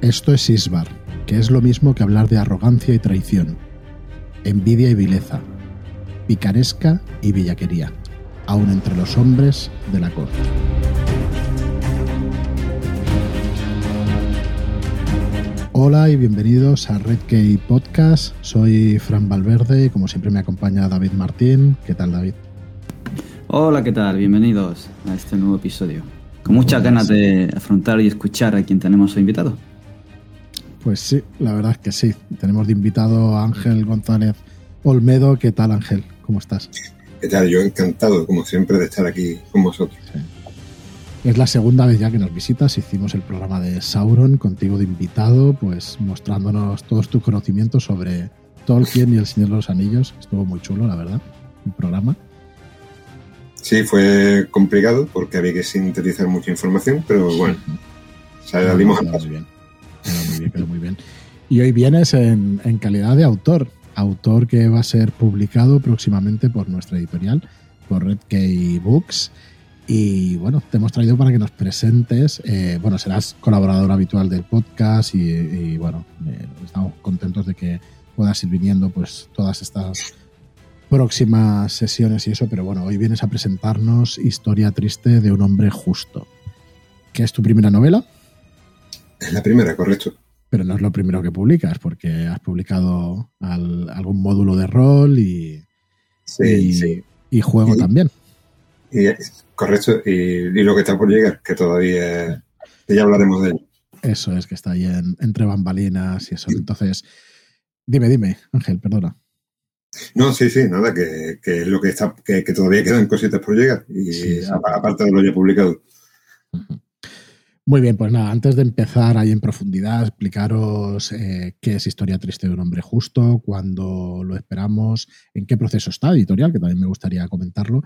Esto es Isbar, que es lo mismo que hablar de arrogancia y traición, envidia y vileza, picaresca y bellaquería, aun entre los hombres de la corte. Hola y bienvenidos a Red Key Podcast. Soy Fran Valverde y como siempre me acompaña David Martín. ¿Qué tal, David? Hola, ¿qué tal? Bienvenidos a este nuevo episodio. Con muchas ganas de afrontar y escuchar a quien tenemos hoy invitado. Pues sí, la verdad es que sí. Tenemos de invitado a Ángel González Olmedo. ¿Qué tal, Ángel? ¿Cómo estás? ¿Qué tal? Yo encantado, como siempre, de estar aquí con vosotros. Sí. Es la segunda vez ya que nos visitas. Hicimos el programa de Sauron contigo de invitado, pues mostrándonos todos tus conocimientos sobre Tolkien y el Señor de los Anillos. Estuvo muy chulo, la verdad, el programa. Sí, fue complicado porque había que sintetizar mucha información, pero bueno, salimos al paso. Quedó muy bien. Y hoy vienes en calidad de autor que va a ser publicado próximamente por nuestra editorial, por Red Key Books. Y bueno, te hemos traído para que nos presentes. Bueno, serás colaborador habitual del podcast y bueno, estamos contentos de que puedas ir viniendo pues todas estas próximas sesiones y eso. Pero bueno, hoy vienes a presentarnos Historia triste de un hombre justo, que es tu primera novela. Es la primera, correcto. Pero no es lo primero que publicas, porque has publicado algún módulo de rol y juego también. Correcto, y lo que está por llegar, que todavía ya hablaremos de ello. Eso es, que está ahí entre bambalinas y eso. Entonces, dime, Ángel, perdona. No, sí, nada, que es lo que está, que todavía quedan cositas por llegar, y sí, aparte de lo ya publicado. Uh-huh. Muy bien, pues nada, antes de empezar ahí en profundidad, explicaros qué es Historia triste de un hombre justo, cuándo lo esperamos, en qué proceso está editorial, que también me gustaría comentarlo.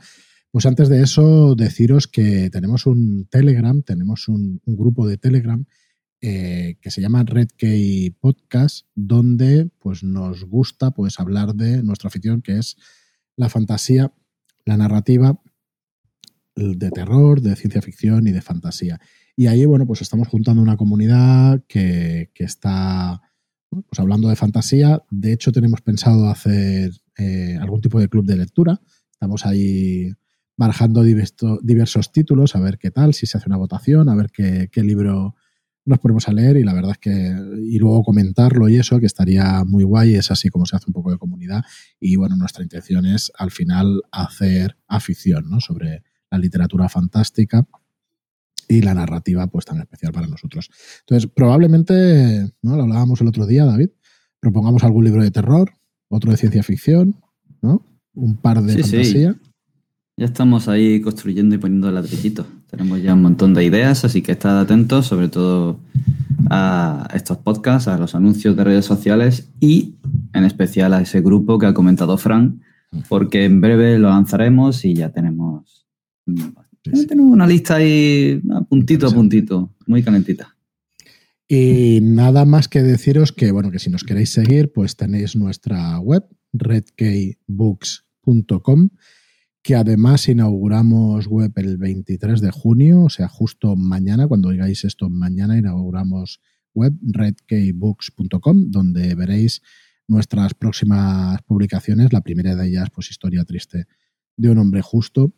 Pues antes de eso, deciros que tenemos un Telegram, tenemos un grupo de Telegram que se llama Red Key Podcast, donde pues nos gusta pues hablar de nuestra afición, que es la fantasía, la narrativa de terror, de ciencia ficción y de fantasía. Y ahí, bueno, pues estamos juntando una comunidad que está pues hablando de fantasía. De hecho, tenemos pensado hacer algún tipo de club de lectura. Estamos ahí barajando diversos títulos, a ver qué tal, si se hace una votación, a ver qué libro nos ponemos a leer, y la verdad es que, y luego comentarlo y eso, que estaría muy guay. Es así como se hace un poco de comunidad. Y bueno, nuestra intención es al final hacer afición, ¿no?, sobre la literatura fantástica y la narrativa pues tan especial para nosotros. Entonces, probablemente, ¿no?, lo hablábamos el otro día, David, propongamos algún libro de terror, otro de ciencia ficción, ¿no?, un par de fantasía. Sí. Ya estamos ahí construyendo y poniendo ladrillitos. Tenemos ya un montón de ideas, así que estad atentos, sobre todo a estos podcasts, a los anuncios de redes sociales y en especial a ese grupo que ha comentado Fran, porque en breve lo lanzaremos y ya tenemos, una lista ahí a puntito, muy calentita. Y nada más que deciros que, bueno, que si nos queréis seguir, pues tenéis nuestra web, redkeybooks.com, que además inauguramos web el 23 de junio, o sea, justo mañana, cuando oigáis esto mañana, inauguramos web redkeybooks.com, donde veréis nuestras próximas publicaciones. La primera de ellas, pues Historia triste de un hombre justo.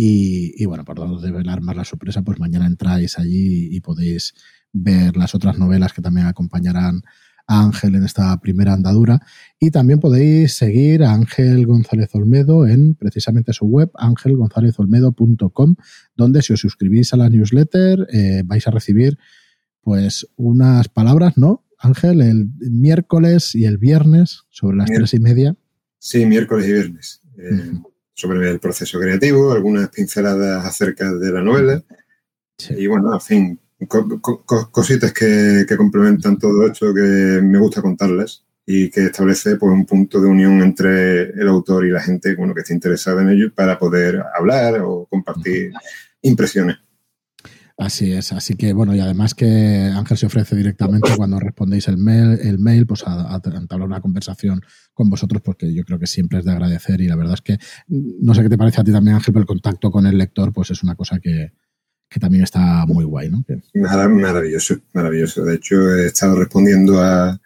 Y bueno, por no desvelar más la sorpresa, pues mañana entráis allí y podéis ver las otras novelas que también acompañarán Ángel en esta primera andadura. Y también podéis seguir a Ángel González Olmedo en precisamente su web, angelgonzalezolmedo.com, donde si os suscribís a la newsletter vais a recibir pues unas palabras, ¿no, Ángel? El miércoles y el viernes sobre las 3:30. Sí, miércoles y viernes. Sobre el proceso creativo, algunas pinceladas acerca de la novela. Sí. Y bueno, en fin, cositas que complementan todo esto, que me gusta contarlas y que establece pues un punto de unión entre el autor y la gente, bueno, que esté interesada en ello, para poder hablar o compartir impresiones. Así es, así que bueno, y además que Ángel se ofrece directamente cuando respondéis el mail pues a entablar una conversación con vosotros, porque yo creo que siempre es de agradecer. Y la verdad es que, no sé qué te parece a ti también, Ángel, pero el contacto con el lector pues es una cosa que que también está muy guay, ¿no? Maravilloso, maravilloso. De hecho, he estado respondiendo a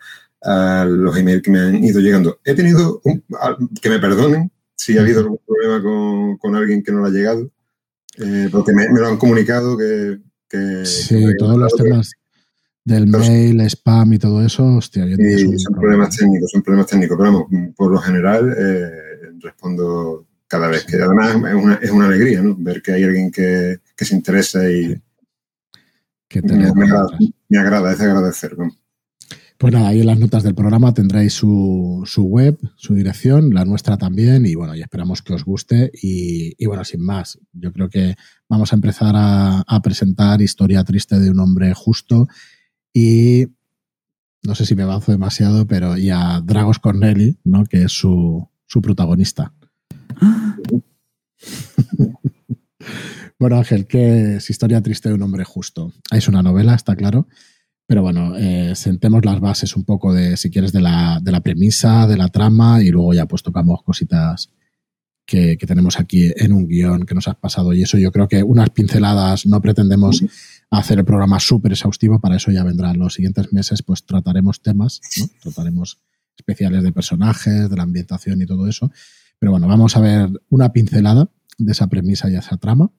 los emails que me han ido llegando. He tenido, que me perdonen si ha habido algún problema con alguien que no le ha llegado, porque me lo han comunicado que sí, todos los temas del mail, spam y todo eso, hostia, yo tengo son problemas técnicos, pero vamos, por lo general respondo cada vez que, además, es una alegría, ¿no? Ver que hay alguien que se interesa y que me agrada, es de agradecer, ¿no? Pues nada, ahí en las notas del programa tendréis su web, su dirección, la nuestra también, y bueno, y esperamos que os guste. Y bueno, sin más, yo creo que vamos a empezar a presentar Historia triste de un hombre justo y, no sé si me avanzo demasiado, pero y a Dragos Corneli, ¿no? Que es su protagonista. Bueno, Ángel, ¿qué es Historia triste de un hombre justo? Es una novela, está claro. Pero bueno, sentemos las bases un poco de, si quieres, de la premisa, de la trama, y luego ya pues tocamos cositas que tenemos aquí en un guión que nos has pasado. Y eso, yo creo que unas pinceladas, no pretendemos hacer el programa súper exhaustivo, para eso ya vendrán los siguientes meses, pues trataremos temas, ¿no? Trataremos especiales de personajes, de la ambientación y todo eso. Pero bueno, vamos a ver una pincelada de esa premisa y esa trama.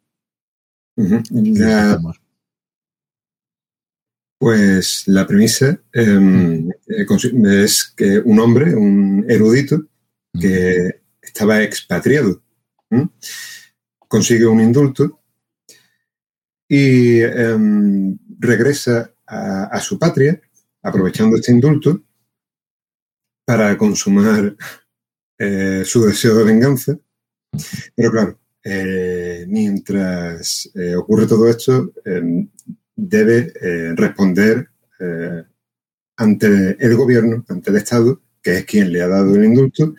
Pues la premisa es que un hombre, un erudito, que estaba expatriado, consigue un indulto y regresa a su patria, aprovechando este indulto, para consumar su deseo de venganza. Pero claro, mientras ocurre todo esto, debe responder ante el gobierno, ante el Estado, que es quien le ha dado el indulto,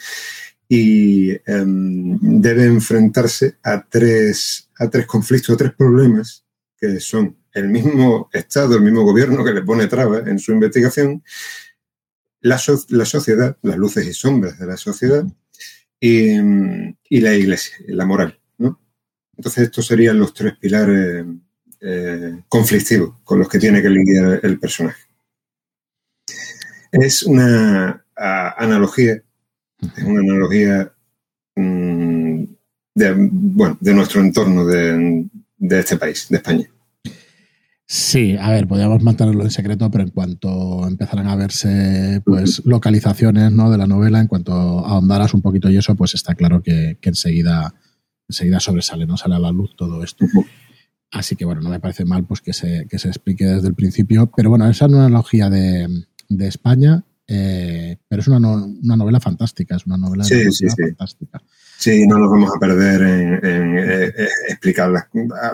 y debe enfrentarse a tres conflictos, a tres problemas, que son el mismo Estado, el mismo gobierno que le pone trabas en su investigación, la sociedad, las luces y sombras de la sociedad, y la Iglesia, la moral, ¿no? Entonces, estos serían los tres pilares conflictivos con los que tiene que lidiar el personaje. Es una analogía, de nuestro entorno, de este país, de España. Sí, a ver, podríamos mantenerlo en secreto, pero en cuanto empezaran a verse pues localizaciones, ¿no?, de la novela, en cuanto ahondaras un poquito y eso, pues está claro que enseguida sobresale, ¿no? Sale a la luz todo esto. Así que, bueno, no me parece mal pues que se explique desde el principio. Pero bueno, esa es una analogía de España, pero es una novela fantástica, es una novela fantástica. Sí, no nos vamos a perder en explicar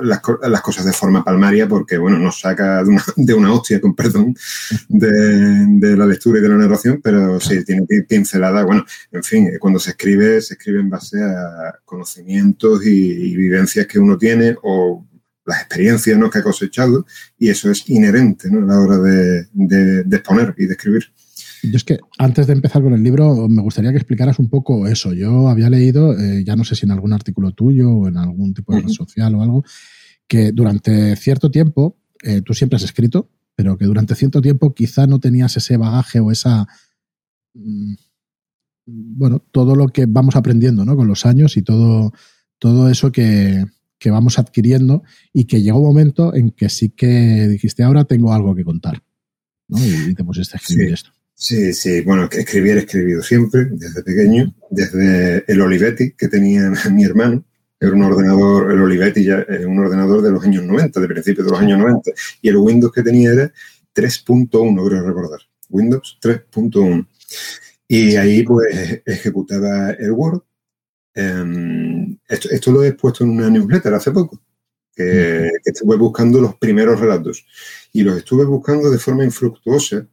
las cosas de forma palmaria, porque, bueno, nos saca de una hostia, con perdón, de la lectura y de la narración, pero sí, tiene pincelada. Bueno, en fin, cuando se escribe en base a conocimientos y vivencias que uno tiene, o las experiencias, ¿no?, que ha cosechado, y eso es inherente, ¿no?, a la hora de exponer y de escribir. Yo es que antes de empezar con el libro me gustaría que explicaras un poco eso. Yo había leído, ya no sé si en algún artículo tuyo o en algún tipo de red social o algo, que durante cierto tiempo, tú siempre has escrito, pero que durante cierto tiempo quizá no tenías ese bagaje o esa... bueno, todo lo que vamos aprendiendo, ¿no?, con los años y todo eso que vamos adquiriendo, y que llegó un momento en que sí que dijiste, ahora tengo algo que contar, ¿no? Y te pusiste a escribir esto. Sí, sí. Bueno, escribir he escribido siempre, desde pequeño, desde el Olivetti que tenía mi hermano. Era un ordenador, el Olivetti ya era un ordenador de los años 90, de principios de los años 90. Y el Windows que tenía era 3.1, creo recordar. Windows 3.1. Y ahí pues ejecutaba el Word. Esto lo he puesto en una newsletter hace poco, que estuve buscando los primeros relatos, y los estuve buscando de forma infructuosa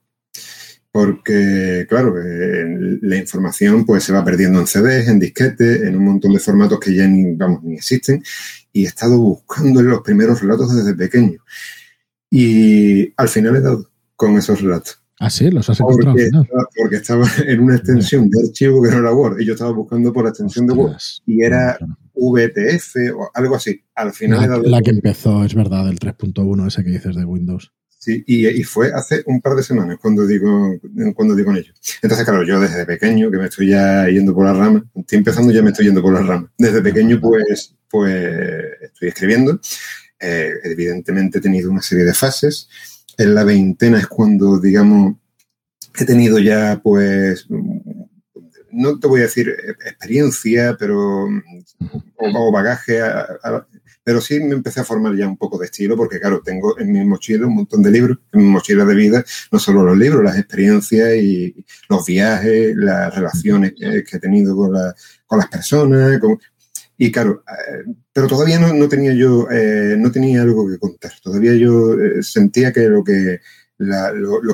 porque, claro, la información pues se va perdiendo en CDs, en disquetes, en un montón de formatos que ya ni existen, y he estado buscando los primeros relatos desde pequeño, y al final he dado con esos relatos. Ah, sí, los has encontrado. Porque estaba en una extensión de archivo que no era Word, y yo estaba buscando por la extensión de Word, y era VTF o algo así. Al final la que empezó, es verdad, el 3.1 ese que dices de Windows. Sí, y fue hace un par de semanas cuando digo ello. Entonces, claro, yo desde pequeño, que me estoy ya yendo por la rama, estoy empezando ya me estoy yendo por la rama. Desde pequeño, pues estoy escribiendo. Evidentemente he tenido una serie de fases. En la veintena es cuando, digamos, he tenido ya, pues, no te voy a decir experiencia, pero o bagaje, pero sí me empecé a formar ya un poco de estilo, porque claro, tengo en mi mochila un montón de libros, en mi mochila de vida, no solo los libros, las experiencias y los viajes, las relaciones que he tenido con las personas, y claro, pero todavía no tenía algo que contar. Todavía yo sentía que lo que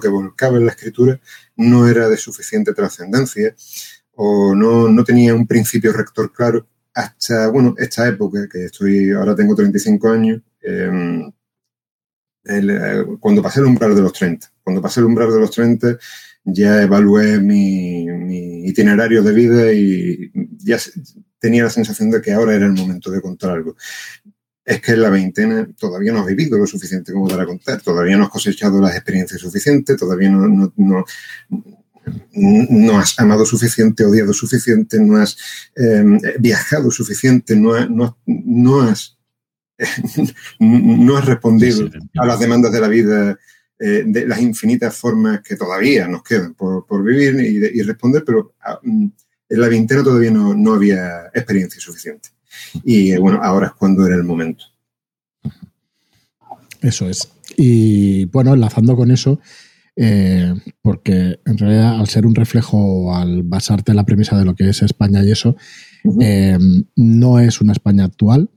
volcaba en la escritura no era de suficiente trascendencia o no tenía un principio rector claro hasta, bueno, esta época que ahora tengo 35 años, cuando pasé el umbral de los 30. Cuando pasé el umbral de los 30 ya evalué mi itinerario de vida y ya tenía la sensación de que ahora era el momento de contar algo. Es que en la veintena todavía no has vivido lo suficiente como para contar, todavía no has cosechado las experiencias suficientes, todavía no has amado suficiente, odiado suficiente, no has viajado suficiente, no has respondido a las demandas de la vida, de las infinitas formas que todavía nos quedan por vivir y responder, pero en la veintena todavía no había experiencia suficiente. Y bueno, ahora es cuando era el momento. Eso es. Y bueno, enlazando con eso, porque en realidad al ser un reflejo, al basarte en la premisa de lo que es España y eso, uh-huh. No es una España actual,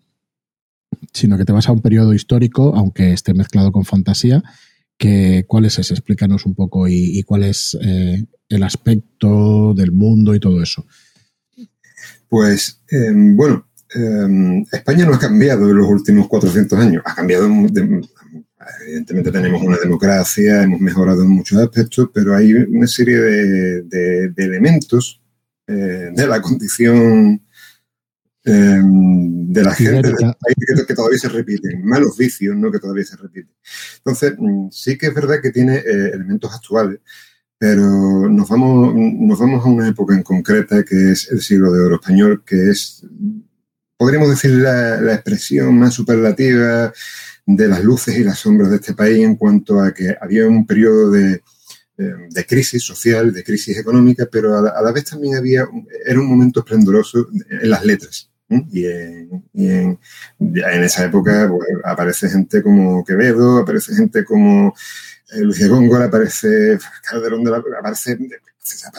sino que te vas a un periodo histórico, aunque esté mezclado con fantasía. ¿Cuál es ese? Explícanos un poco y cuál es el aspecto del mundo y todo eso. Pues, bueno, España no ha cambiado en los últimos 400 años. Ha cambiado, evidentemente tenemos una democracia, hemos mejorado en muchos aspectos, pero hay una serie de elementos de la condición de la gente del país que todavía se repiten, malos vicios, ¿no?, que todavía se repiten. Entonces, sí que es verdad que tiene elementos actuales, pero nos vamos a una época en concreta que es el siglo de oro español, que es, podríamos decir, la expresión más superlativa de las luces y las sombras de este país en cuanto a que había un periodo de crisis social, de crisis económica, pero a la vez también era un momento esplendoroso en las letras. Y en esa época, pues, aparece gente como Quevedo, aparece gente como Luis Góngora, aparece Calderón de la... aparece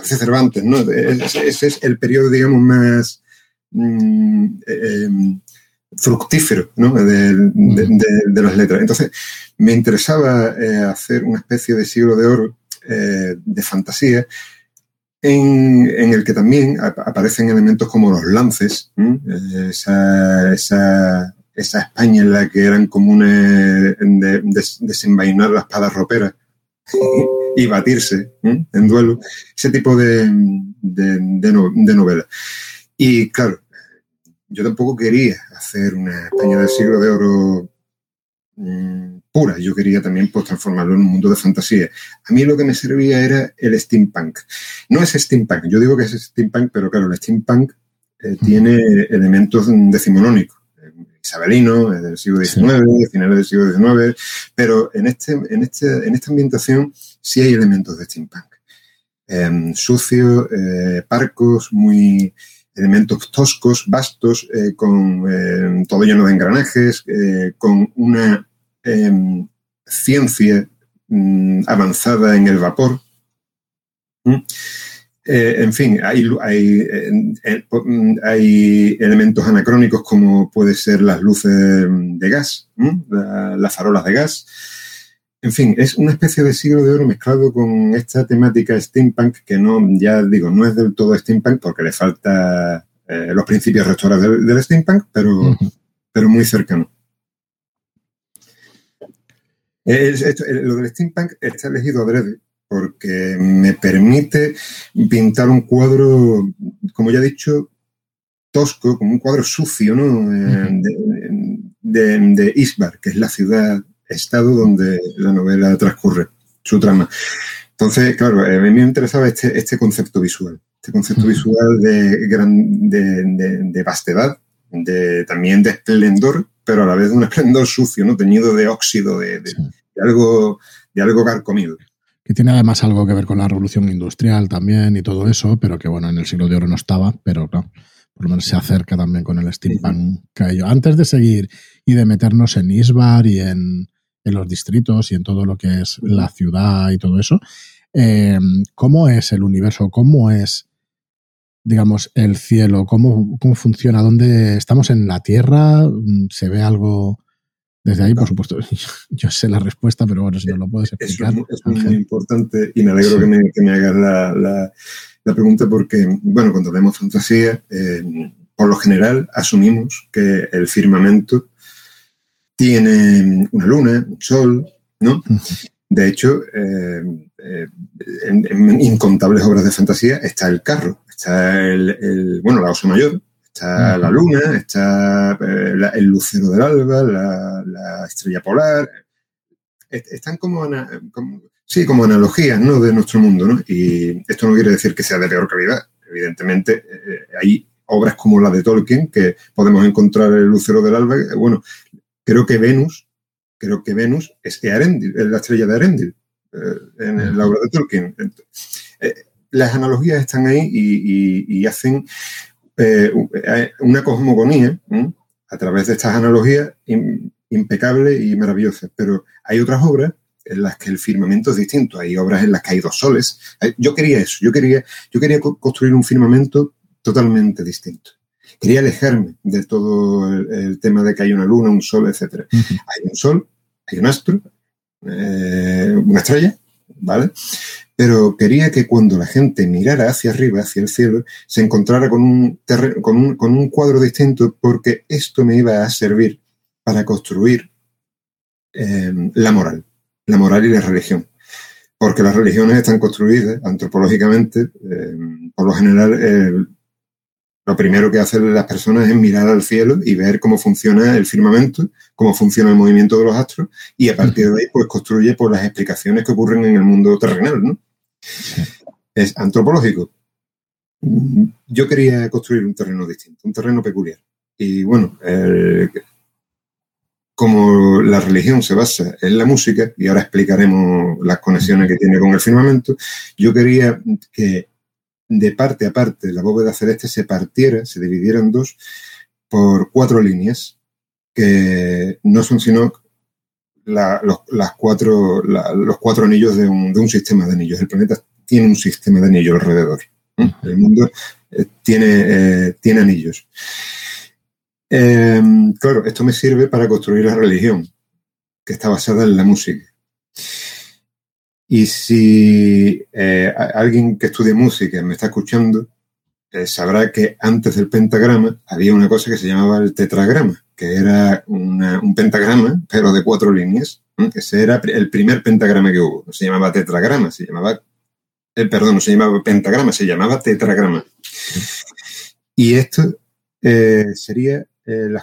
Cervantes, ¿no? Ese es el periodo, digamos, más fructífero, ¿no?, de las letras. Entonces, me interesaba hacer una especie de siglo de oro de fantasía en el que también aparecen elementos como los lances, esa España en la que eran comunes desenvainar la espada ropera y batirse en duelo, ese tipo de novela. Y claro, yo tampoco quería hacer una España del siglo de oro pura, yo quería también, pues, transformarlo en un mundo de fantasía. A mí lo que me servía era el steampunk. No es steampunk, yo digo que es steampunk, pero claro, el steampunk tiene elementos decimonónicos, isabelino, del siglo XIX, sí, finales del siglo XIX, pero en esta ambientación sí hay elementos de steampunk. Sucio, parcos, muy elementos toscos, vastos, con todo lleno de engranajes, con una ciencia avanzada en el vapor. En fin, hay elementos anacrónicos como puede ser las luces de gas, las farolas de gas. En fin, es una especie de siglo de oro mezclado con esta temática steampunk que no, ya digo, no es del todo steampunk porque le falta los principios rectores del steampunk, pero muy cercano. Lo del steampunk está elegido adrede, porque me permite pintar un cuadro, como ya he dicho, tosco, como un cuadro sucio, ¿no? De Isbar, que es la ciudad-estado donde la novela transcurre, su trama. Entonces, claro, a mí me interesaba este concepto visual, visual de vastedad, también de esplendor, pero a la vez de un esplendor sucio, ¿no? Teñido de óxido, de algo carcomido. Que tiene además algo que ver con la revolución industrial también y todo eso, pero que bueno, en el siglo de oro no estaba, pero claro, por lo menos se acerca también con el steampunk a ello. Antes de seguir y de meternos en Isbar y en los distritos y en todo lo que es la ciudad y todo eso, ¿cómo es el universo? ¿Cómo es, digamos, el cielo? ¿Cómo funciona? ¿Dónde estamos en la Tierra? ¿Se ve algo...? Desde ahí, por supuesto, yo sé la respuesta, pero bueno, si no lo puedes explicar. Es muy importante y me alegro que me hagas la pregunta porque, bueno, cuando hablamos fantasía, por lo general asumimos que el firmamento tiene una luna, un sol, ¿no? De hecho, en incontables obras de fantasía está el carro, está la osa mayor, está la luna, está el lucero del alba, la estrella polar. Están como analogías, ¿no?, de nuestro mundo, ¿no? Y esto no quiere decir que sea de peor calidad. Evidentemente, hay obras como la de Tolkien que podemos encontrar el lucero del alba. Bueno, creo que Venus es Eärendil, es la estrella de Eärendil en la obra de Tolkien. Las analogías están ahí y hacen... una cosmogonía, ¿eh?, a través de estas analogías impecables y maravillosas. Pero hay otras obras en las que el firmamento es distinto. Hay obras en las que hay dos soles. Yo quería eso. Yo quería construir un firmamento totalmente distinto. Quería alejarme de todo el tema de que hay una luna, un sol, etc. Uh-huh. Hay un sol, hay un astro, una estrella, ¿vale? Pero quería que cuando la gente mirara hacia arriba, hacia el cielo, se encontrara con un cuadro distinto, porque esto me iba a servir para construir la moral y la religión. Porque las religiones están construidas antropológicamente, por lo general lo primero que hacen las personas es mirar al cielo y ver cómo funciona el firmamento, cómo funciona el movimiento de los astros, y a partir de ahí pues construye por las explicaciones que ocurren en el mundo terrenal, ¿no? Sí. Es antropológico. Yo quería construir un terreno distinto, un terreno peculiar. Y bueno, como la religión se basa en la música, y ahora explicaremos las conexiones que tiene con el firmamento, yo quería que de parte a parte la bóveda celeste se dividiera en dos por cuatro líneas que no son sino los cuatro anillos de un sistema de anillos. El planeta tiene un sistema de anillos alrededor. El mundo tiene anillos. Claro, esto me sirve para construir la religión, que está basada en la música. Y si alguien que estudie música me está escuchando, sabrá que antes del pentagrama había una cosa que se llamaba el tetragrama, que era un pentagrama, pero de cuatro líneas. Ese era el primer pentagrama que hubo. No se llamaba tetragrama, se llamaba pentagrama, se llamaba tetragrama. Y esto sería el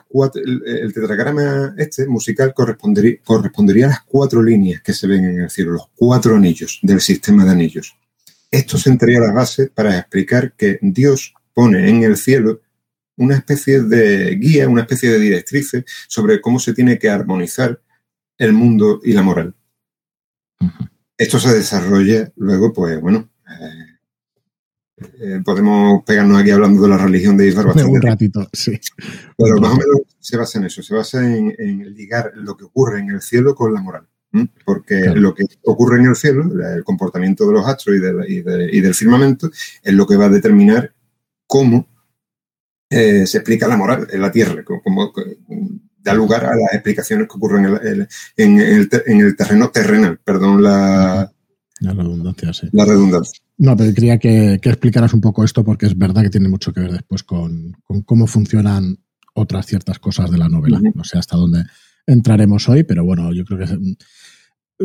tetragrama musical correspondería a las cuatro líneas que se ven en el cielo, los cuatro anillos del sistema de anillos. Esto sentaría las bases para explicar que Dios pone en el cielo una especie de guía, una especie de directrices sobre cómo se tiene que armonizar el mundo y la moral. Uh-huh. Esto se desarrolla luego, pues bueno... podemos pegarnos aquí hablando de la religión de Isbar bastante. Un ratito, sí. Pero más o menos se basa en eso, se basa en ligar lo que ocurre en el cielo con la moral. Porque claro, lo que ocurre en el cielo, el comportamiento de los astros y del firmamento, es lo que va a determinar cómo se explica la moral en la Tierra, cómo da lugar a las explicaciones que ocurren en el terreno terrenal. Perdón, la redundancia, sí. La redundancia. No, pero quería que explicaras un poco esto porque es verdad que tiene mucho que ver después con cómo funcionan otras ciertas cosas de la novela. No sé hasta dónde entraremos hoy, pero bueno, yo creo que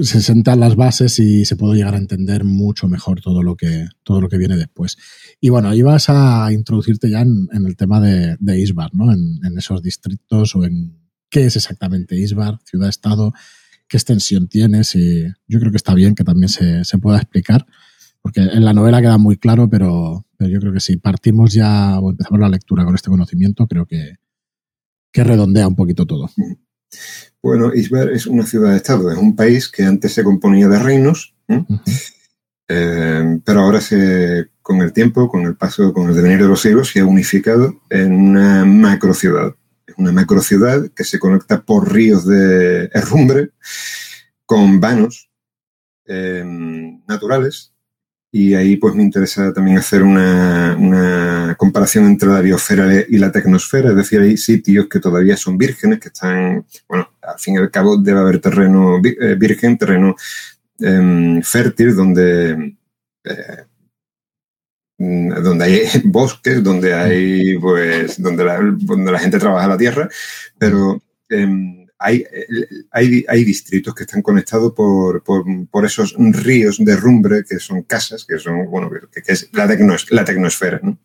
se sentan las bases y se puede llegar a entender mucho mejor todo lo que viene después. Y bueno, ahí vas a introducirte ya en el tema de Isbar, ¿no? En esos distritos o en qué es exactamente Isbar, ciudad-estado, qué extensión tiene. Y yo creo que está bien que también se pueda explicar, porque en la novela queda muy claro, pero yo creo que si partimos ya o empezamos la lectura con este conocimiento, creo que redondea un poquito todo. Bueno, Isbar es una ciudad-estado, es un país que antes se componía de reinos, ¿eh? Uh-huh. Pero ahora con el tiempo, con el devenir de los siglos, se ha unificado en una macrociudad. Es una macrociudad que se conecta por ríos de herrumbre con vanos naturales, y ahí pues me interesa también hacer una comparación entre la biosfera y la tecnosfera, es decir, hay sitios que todavía son vírgenes, que están, bueno, al fin y al cabo debe haber terreno virgen, terreno fértil, donde hay bosques, donde hay, pues, donde la gente trabaja la tierra, pero Hay distritos que están conectados por esos ríos de herrumbre que son casas, que son, bueno, que es la tecnosfera, ¿no?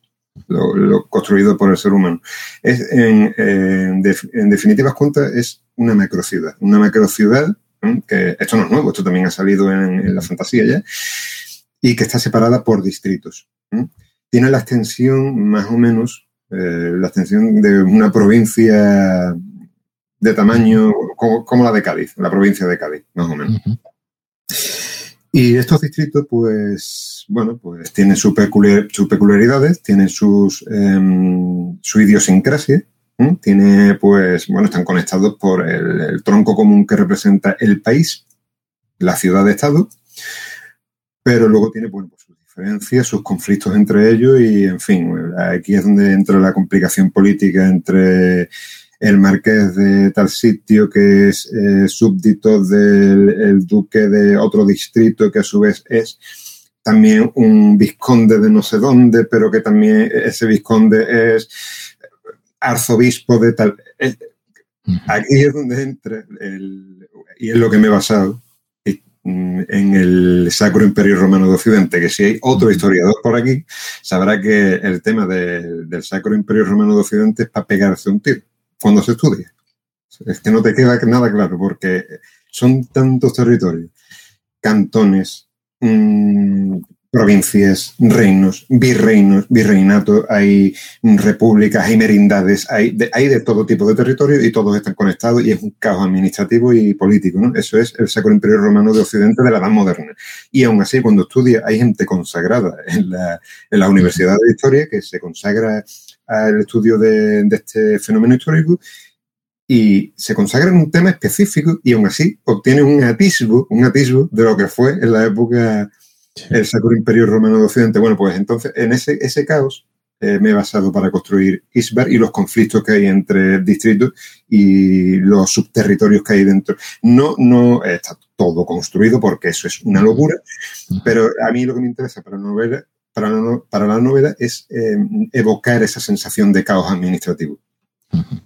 Lo construido por el ser humano. Es, en definitivas cuentas, es una macrociudad. Una macrociudad, ¿no? Que esto no es nuevo, esto también ha salido en la fantasía ya, y que está separada por distritos, ¿no? Tiene la extensión, más o menos, la extensión de una provincia de tamaño como la de Cádiz, la provincia de Cádiz, más o menos. Uh-huh. Y estos distritos, pues, bueno, pues tienen sus peculiaridades, tienen su idiosincrasia, ¿eh? Tiene, pues, bueno, están conectados por el tronco común que representa el país, la ciudad-estado, pero luego tiene, bueno, pues, sus diferencias, sus conflictos entre ellos y, en fin, aquí es donde entra la complicación política entre el marqués de tal sitio que es súbdito del duque de otro distrito, que a su vez es también un vizconde de no sé dónde, pero que también ese vizconde es arzobispo de tal. Aquí es donde entra, y es lo que me he basado, en el Sacro Imperio Romano de Occidente, que si hay otro historiador por aquí, sabrá que el tema del Sacro Imperio Romano de Occidente es para pegarse un tiro cuando se estudia. Es que no te queda nada claro, porque son tantos territorios, cantones, provincias, reinos, virreinatos, hay repúblicas, hay merindades, hay de todo tipo de territorios y todos están conectados y es un caos administrativo y político, ¿no? Eso es el Sacro Imperio Romano de Occidente de la Edad Moderna. Y aún así, cuando estudia, hay gente consagrada en la Universidad de Historia que se consagra al estudio de este fenómeno histórico y se consagra en un tema específico y aún así obtiene un atisbo de lo que fue en la época el Sacro Imperio Romano de Occidente. Bueno, pues entonces en ese caos me he basado para construir Isbar y los conflictos que hay entre distritos y los subterritorios que hay dentro. No está todo construido porque eso es una locura, pero a mí lo que me interesa para la novela es evocar esa sensación de caos administrativo. Uh-huh.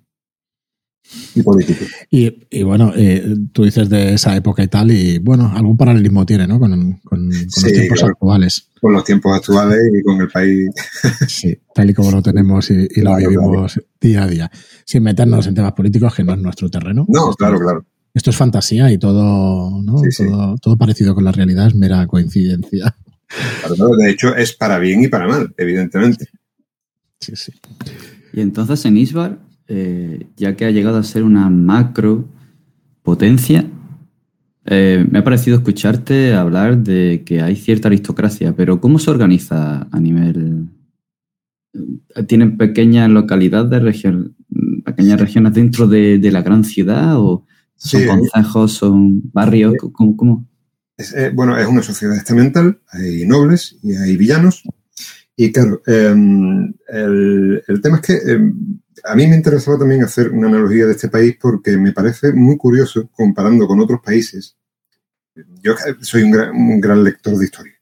Y político. Y bueno, tú dices de esa época y tal, y bueno, algún paralelismo tiene, ¿no? Con sí, los tiempos actuales. Con los tiempos actuales y con el país. Sí, tal y como lo tenemos y lo vivimos día a día. Sin meternos en temas políticos, que no es nuestro terreno. No, claro. Esto es fantasía y todo, ¿no? Sí, todo parecido con la realidad es mera coincidencia. Claro, de hecho, es para bien y para mal, evidentemente. Sí. Y entonces en Isbar, ya que ha llegado a ser una macro potencia, me ha parecido escucharte hablar de que hay cierta aristocracia, pero ¿cómo se organiza a nivel? ¿Tienen pequeñas localidades, pequeñas regiones dentro de la gran ciudad? ¿O son concejos, son barrios? ¿Cómo? Bueno, es una sociedad estamental, hay nobles y hay villanos. Y claro, el tema es que a mí me interesaba también hacer una analogía de este país porque me parece muy curioso comparando con otros países. Yo soy un gran lector de historia.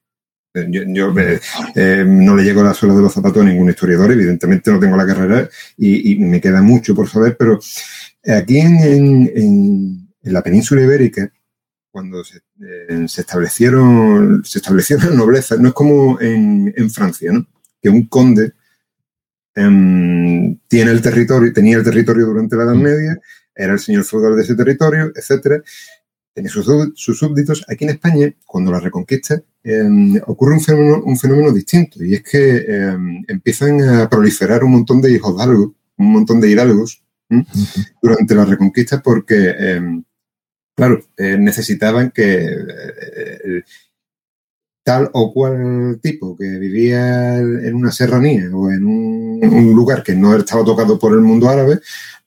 Yo no le llego a la suela de los zapatos a ningún historiador, evidentemente no tengo la carrera y me queda mucho por saber, pero aquí en la península ibérica, cuando se estableció la nobleza. No es como en Francia, ¿no? Que un conde tenía el territorio durante la Edad Media, era el señor feudal de ese territorio, etcétera. Tenía sus súbditos. Aquí en España, cuando la Reconquista, ocurre un fenómeno distinto, y es que empiezan a proliferar un montón de hijodalgos, un montón de hidalgos, durante la Reconquista, porque, necesitaban que tal o cual tipo que vivía en una serranía o en un lugar que no estaba tocado por el mundo árabe,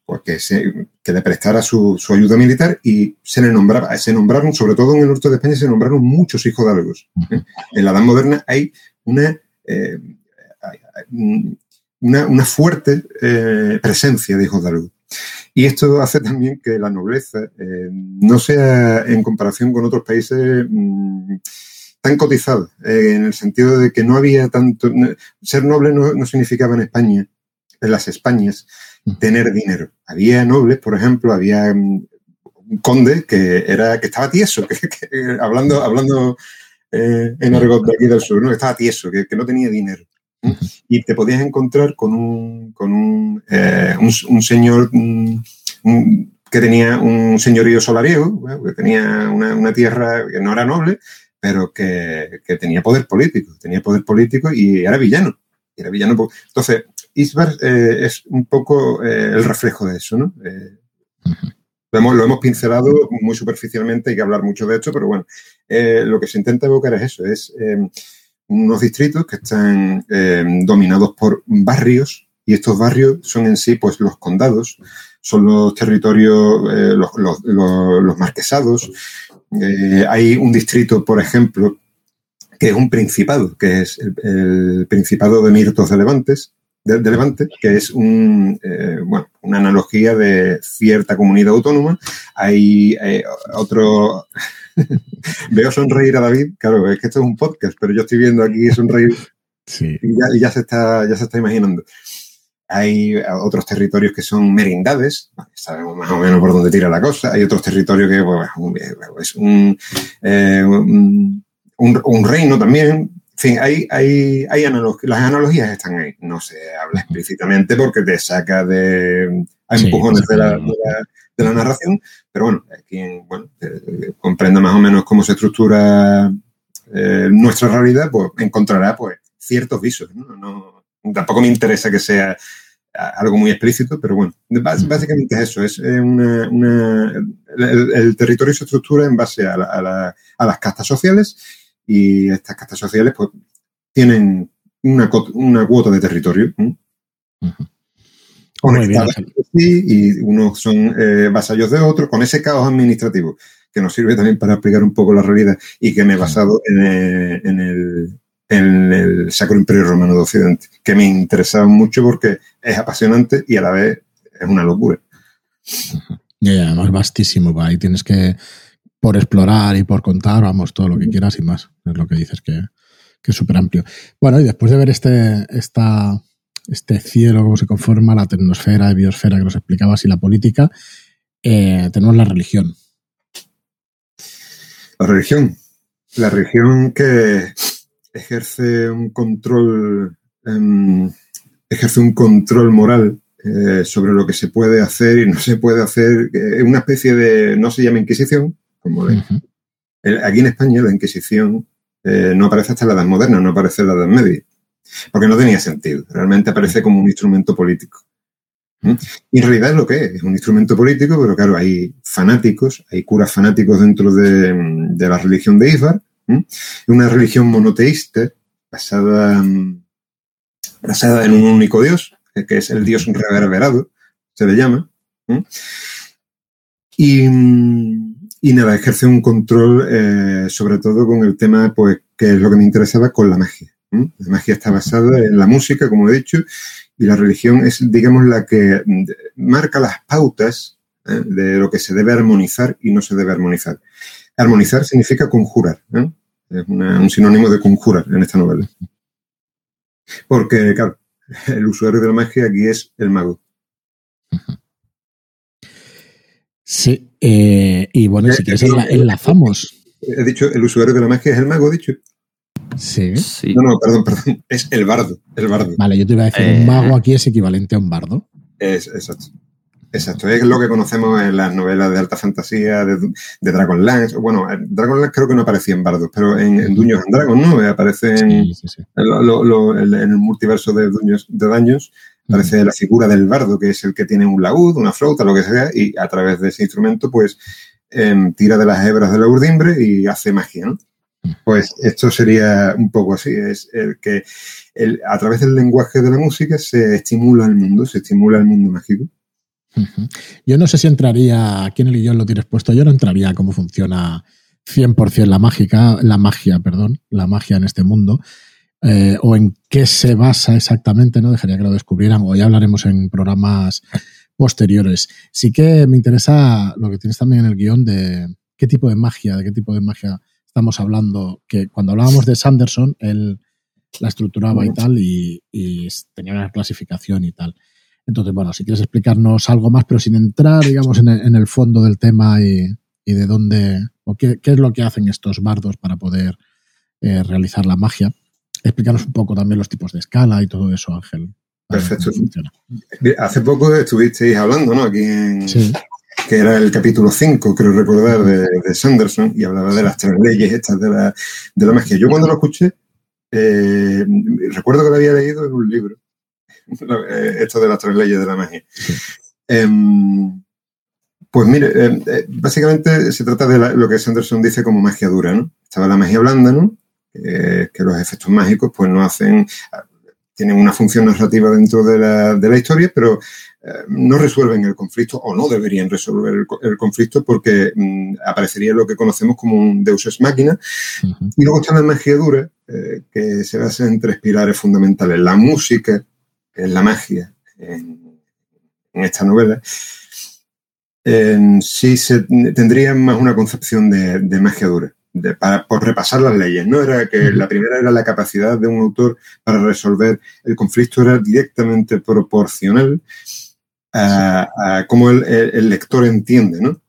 pues que le prestara su ayuda militar, y se nombraron, sobre todo en el norte de España, se nombraron muchos hijodalgos. En la Edad Moderna hay una fuerte presencia de hijodalgos. Y esto hace también que la nobleza no sea, en comparación con otros países, tan cotizada, en el sentido de que no había tanto... Ser noble no significaba en España, en las Españas, tener dinero. Había nobles, por ejemplo, había un conde que estaba tieso, hablando en argot de aquí del sur, ¿no? Estaba tieso, que no tenía dinero. Y te podías encontrar con un señor que tenía un señorío solariego, que tenía una tierra que no era noble, pero que tenía poder político y era villano. Entonces, Isbar es un poco el reflejo de eso, ¿no? Lo hemos pincelado muy superficialmente, hay que hablar mucho de esto, pero bueno, lo que se intenta evocar es eso, unos distritos que están dominados por barrios, y estos barrios son en sí pues los condados, son los territorios, los marquesados. Hay un distrito, por ejemplo, que es un principado, que es el Principado de Mirtos de Levante, que es una analogía de cierta comunidad autónoma. Hay otro... Veo sonreír a David, claro, es que esto es un podcast, pero yo estoy viendo aquí sonreír, sí. y ya se está imaginando. Hay otros territorios que son merindades, sabemos más o menos por dónde tira la cosa. Hay otros territorios que es un reino también. En fin, hay analogías. Las analogías están ahí. No se habla explícitamente porque te saca a empujones de la narración, pero bueno, quien comprenda más o menos cómo se estructura nuestra realidad, pues encontrará pues ciertos visos, ¿no? No, tampoco me interesa que sea algo muy explícito, pero bueno, básicamente es eso, es el territorio se estructura en base a las castas sociales, y estas castas sociales pues tienen una cuota de territorio, ¿no? Uh-huh. Conectadas entre sí, y unos son vasallos de otros, con ese caos administrativo que nos sirve también para explicar un poco la realidad, y que me he basado en el Sacro Imperio Romano de Occidente, que me interesaba mucho porque es apasionante y a la vez es una locura. Y además vastísimo, va, y tienes que, por explorar y por contar, vamos, todo lo que quieras y más. Es lo que dices, que es súper amplio. Bueno, y después de ver este cielo, cómo se conforma, la tecnosfera y biosfera que nos explicabas, y la política, tenemos la religión. La religión que ejerce un control moral sobre lo que se puede hacer y no se puede hacer. Una especie de, no se llama Inquisición, como uh-huh. Aquí en España la Inquisición no aparece hasta la Edad Moderna, no aparece en la Edad Media, porque no tenía sentido. Realmente aparece como un instrumento político. Y en realidad es lo que es un instrumento político, pero claro, hay curas fanáticos dentro de la religión de Isbar. Es una religión monoteísta basada en un único dios, que es el dios reverberado, se le llama. Y nada, ejerce un control, sobre todo con el tema, pues, que es lo que me interesaba, con la magia. La magia está basada en la música, como he dicho, y la religión es, digamos, la que marca las pautas de lo que se debe armonizar y no se debe armonizar. Armonizar significa conjurar, ¿no? Es un sinónimo de conjurar en esta novela. Porque, claro, el usuario de la magia aquí es el mago. Sí, y bueno, si quieres enlazamos. He dicho, el usuario de la magia es el mago, he dicho. Sí. Sí. No, perdón. Es el bardo, Vale, yo te iba a decir, un mago aquí es equivalente a un bardo. Exacto. Es lo que conocemos en las novelas de alta fantasía, de Dragonlance. Bueno, Dragonlance creo que no aparecía en bardos, pero en Dungeons and Dragons, ¿no? Aparece sí. En el multiverso de Dungeons, aparece la figura del bardo, que es el que tiene un laúd, una flauta, lo que sea, y a través de ese instrumento, pues, tira de las hebras de la urdimbre y hace magia, ¿no? Pues esto sería un poco así, es el que a través del lenguaje de la música se estimula el mundo mágico. Uh-huh. Yo no sé si entraría, aquí en el guión lo tienes puesto, yo no entraría a cómo funciona 100% la magia en este mundo, o en qué se basa exactamente, ¿no? Dejaría que lo descubrieran, o ya hablaremos en programas posteriores. Sí que me interesa lo que tienes también en el guión de qué tipo de magia estamos hablando, que cuando hablábamos de Sanderson, él la estructuraba y tal, y tenía una clasificación y tal. Entonces, bueno, si quieres explicarnos algo más, pero sin entrar, digamos, en el fondo del tema y de dónde, o qué es lo que hacen estos bardos para poder realizar la magia. Explícanos un poco también los tipos de escala y todo eso, Ángel. Perfecto. Hace poco estuvisteis hablando, ¿no? Aquí en... Sí. Que era el capítulo 5, creo recordar, de Sanderson, y hablaba de las tres leyes estas de la magia. Yo cuando lo escuché, recuerdo que lo había leído en un libro, esto de las tres leyes de la magia. Sí. Pues mire, básicamente se trata de lo que Sanderson dice como magia dura, ¿no? Estaba la magia blanda, ¿no? Que los efectos mágicos pues no hacen... Tienen una función narrativa dentro de la historia, pero no resuelven el conflicto, o no deberían resolver el conflicto, porque aparecería lo que conocemos como un deus ex machina. Uh-huh. Y luego está la magia dura, que se basa en tres pilares fundamentales. La música, que es la magia en esta novela. Sí tendría más una concepción de magia dura. Por repasar las leyes, ¿no? Era que la primera era la capacidad de un autor para resolver el conflicto, era directamente proporcional a cómo el lector entiende, ¿no?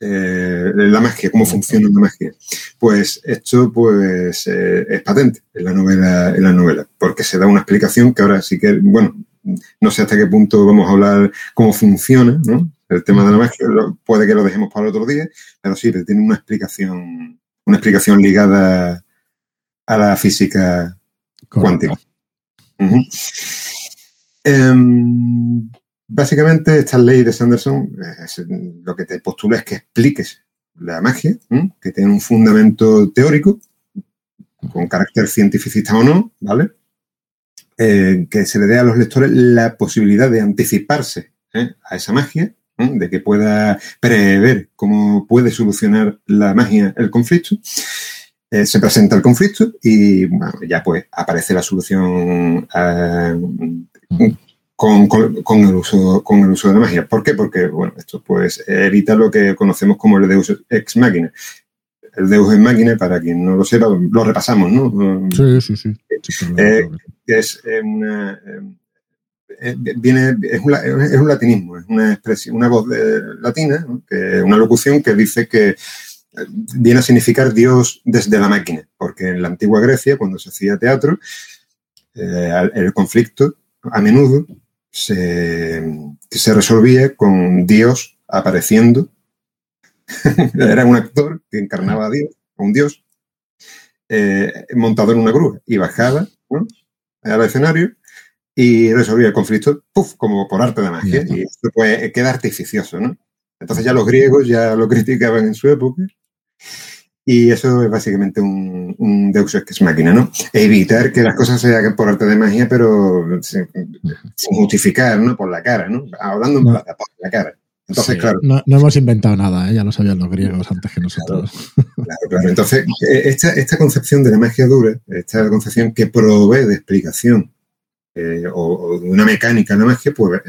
La magia, cómo funciona la magia. Pues esto pues es patente en la novela, porque se da una explicación que ahora sí que, bueno, no sé hasta qué punto vamos a hablar cómo funciona, ¿no? El tema de la magia, puede que lo dejemos para otro día, pero sí, tiene una explicación ligada a la física cuántica. Uh-huh. Básicamente, esta ley de Sanderson lo que te postula es que expliques la magia, que tiene un fundamento teórico, con carácter cientificista o no, ¿vale? Que se le dé a los lectores la posibilidad de anticiparse a esa magia, de que pueda prever cómo puede solucionar la magia el conflicto. Se presenta el conflicto y, bueno, ya pues aparece la solución con el uso de la magia. ¿Por qué? Porque, bueno, esto pues evita lo que conocemos como el deus ex machina. El deus ex machina, para quien no lo sepa, lo repasamos, ¿no? Sí. Es un latinismo, es una expresión, una voz latina, ¿no? Que una locución que dice que viene a significar Dios desde la máquina, porque en la antigua Grecia, cuando se hacía teatro, el conflicto a menudo se resolvía con Dios apareciendo. Era un actor que encarnaba a Dios, un Dios, montado en una grúa, y bajaba, ¿no?, al escenario y resolvía el conflicto, ¡puf!, como por arte de magia, y esto pues queda artificioso, ¿no? Entonces ya los griegos ya lo criticaban en su época, y eso es básicamente un deus ex machina, ¿no? Evitar que las cosas se hagan por arte de magia, pero sin justificar, ¿no? Por la cara, ¿no? Hablando en plata, por la cara. Entonces, sí, claro. No hemos inventado nada, ¿eh? Ya lo sabían los griegos antes que nosotros. Claro. Entonces, esta concepción de la magia dura, esta concepción que provee de explicación, o de una mecánica, nada más que pues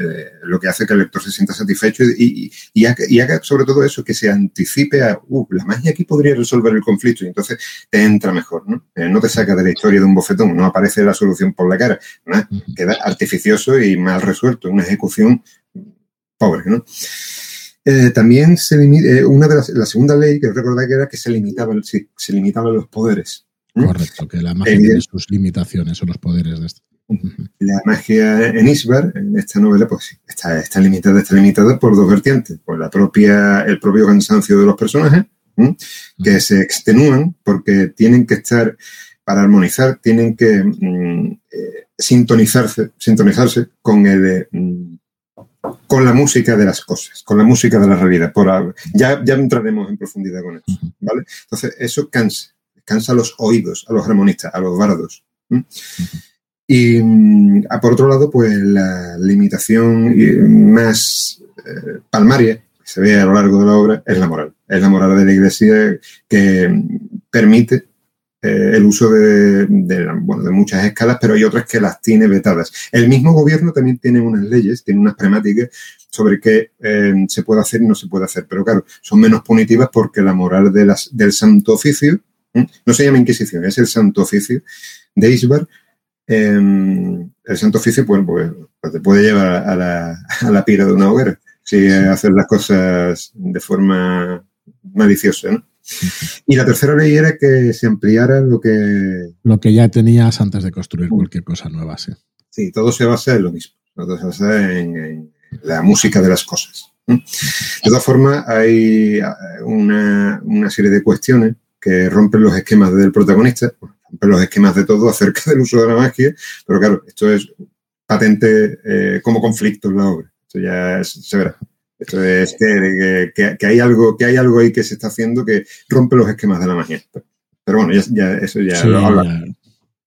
lo que hace que el lector se sienta satisfecho y haga sobre todo eso, que se anticipe a la magia aquí podría resolver el conflicto, y entonces te entra mejor, ¿no? No te saca de la historia de un bofetón, no aparece la solución por la cara, ¿no? Queda artificioso y mal resuelto, una ejecución pobre, ¿no? También se limita, una de las, la segunda ley que recordar que era que se limitaban los poderes. Correcto, que la magia tiene sus limitaciones o los poderes de esto. La magia en Isbar, en esta novela, pues está limitada por dos vertientes, por el propio cansancio de los personajes, que se extenúan porque tienen que estar, para armonizar, tienen que sintonizarse con el con la música de las cosas, con la música de la realidad. Ya entraremos en profundidad con eso, ¿vale? Entonces, eso cansa a los oídos, a los armonistas, a los bardos. Y, por otro lado, pues la limitación más palmaria que se ve a lo largo de la obra es la moral. Es la moral de la Iglesia que permite el uso de muchas escalas, pero hay otras que las tiene vetadas. El mismo gobierno también tiene unas leyes, tiene unas premáticas sobre qué se puede hacer y no se puede hacer. Pero claro, son menos punitivas porque la moral del Santo Oficio, no se llama Inquisición, es el Santo Oficio de Isbar. El Santo Oficio pues te puede llevar a la pira de una hoguera si haces las cosas de forma maliciosa, ¿no? Y la tercera ley era que se ampliara lo que ya tenías antes de construir cualquier cosa nueva, sí. Sí, todo se basa en lo mismo, todo se basa en la música de las cosas. De todas formas, hay una serie de cuestiones que rompen los esquemas del protagonista, rompen los esquemas de todo acerca del uso de la magia, pero claro, esto es patente como conflicto en la obra, esto ya se verá. Esto es que hay algo ahí que se está haciendo que rompe los esquemas de la magia. Pero bueno, eso lo hablaremos.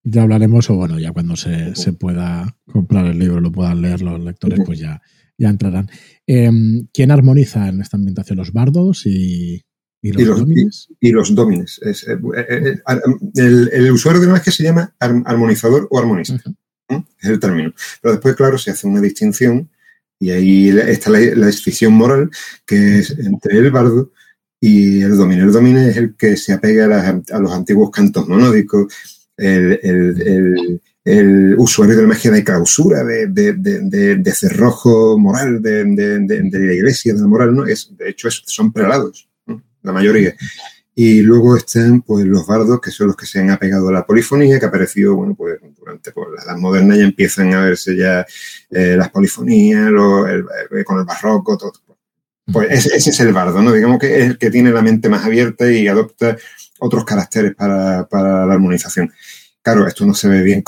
Ya hablaremos, o bueno, ya cuando se pueda comprar el libro, lo puedan leer los lectores, pues ya entrarán. ¿Quién armoniza en esta ambientación? ¿Los bardos y los dómines? Y los dómines. El usuario de la magia se llama armonizador o armonista. Es el término. Pero después, claro, se hace una distinción. Y ahí está la escisión moral, que es entre el bardo y el dómine. El dómine es el que se apega a los antiguos cantos monódicos, el usuario de la magia de clausura, de cerrojo moral, de la Iglesia, de la moral, ¿no? Son prelados, ¿no? La mayoría. Y luego están pues los bardos, que son los que se han apegado a la polifonía, que apareció durante la Edad Moderna. Ya empiezan a verse las polifonías, con el barroco, todo. Pues ese es el bardo, ¿no? Digamos que es el que tiene la mente más abierta y adopta otros caracteres para la armonización. Claro, esto no se ve bien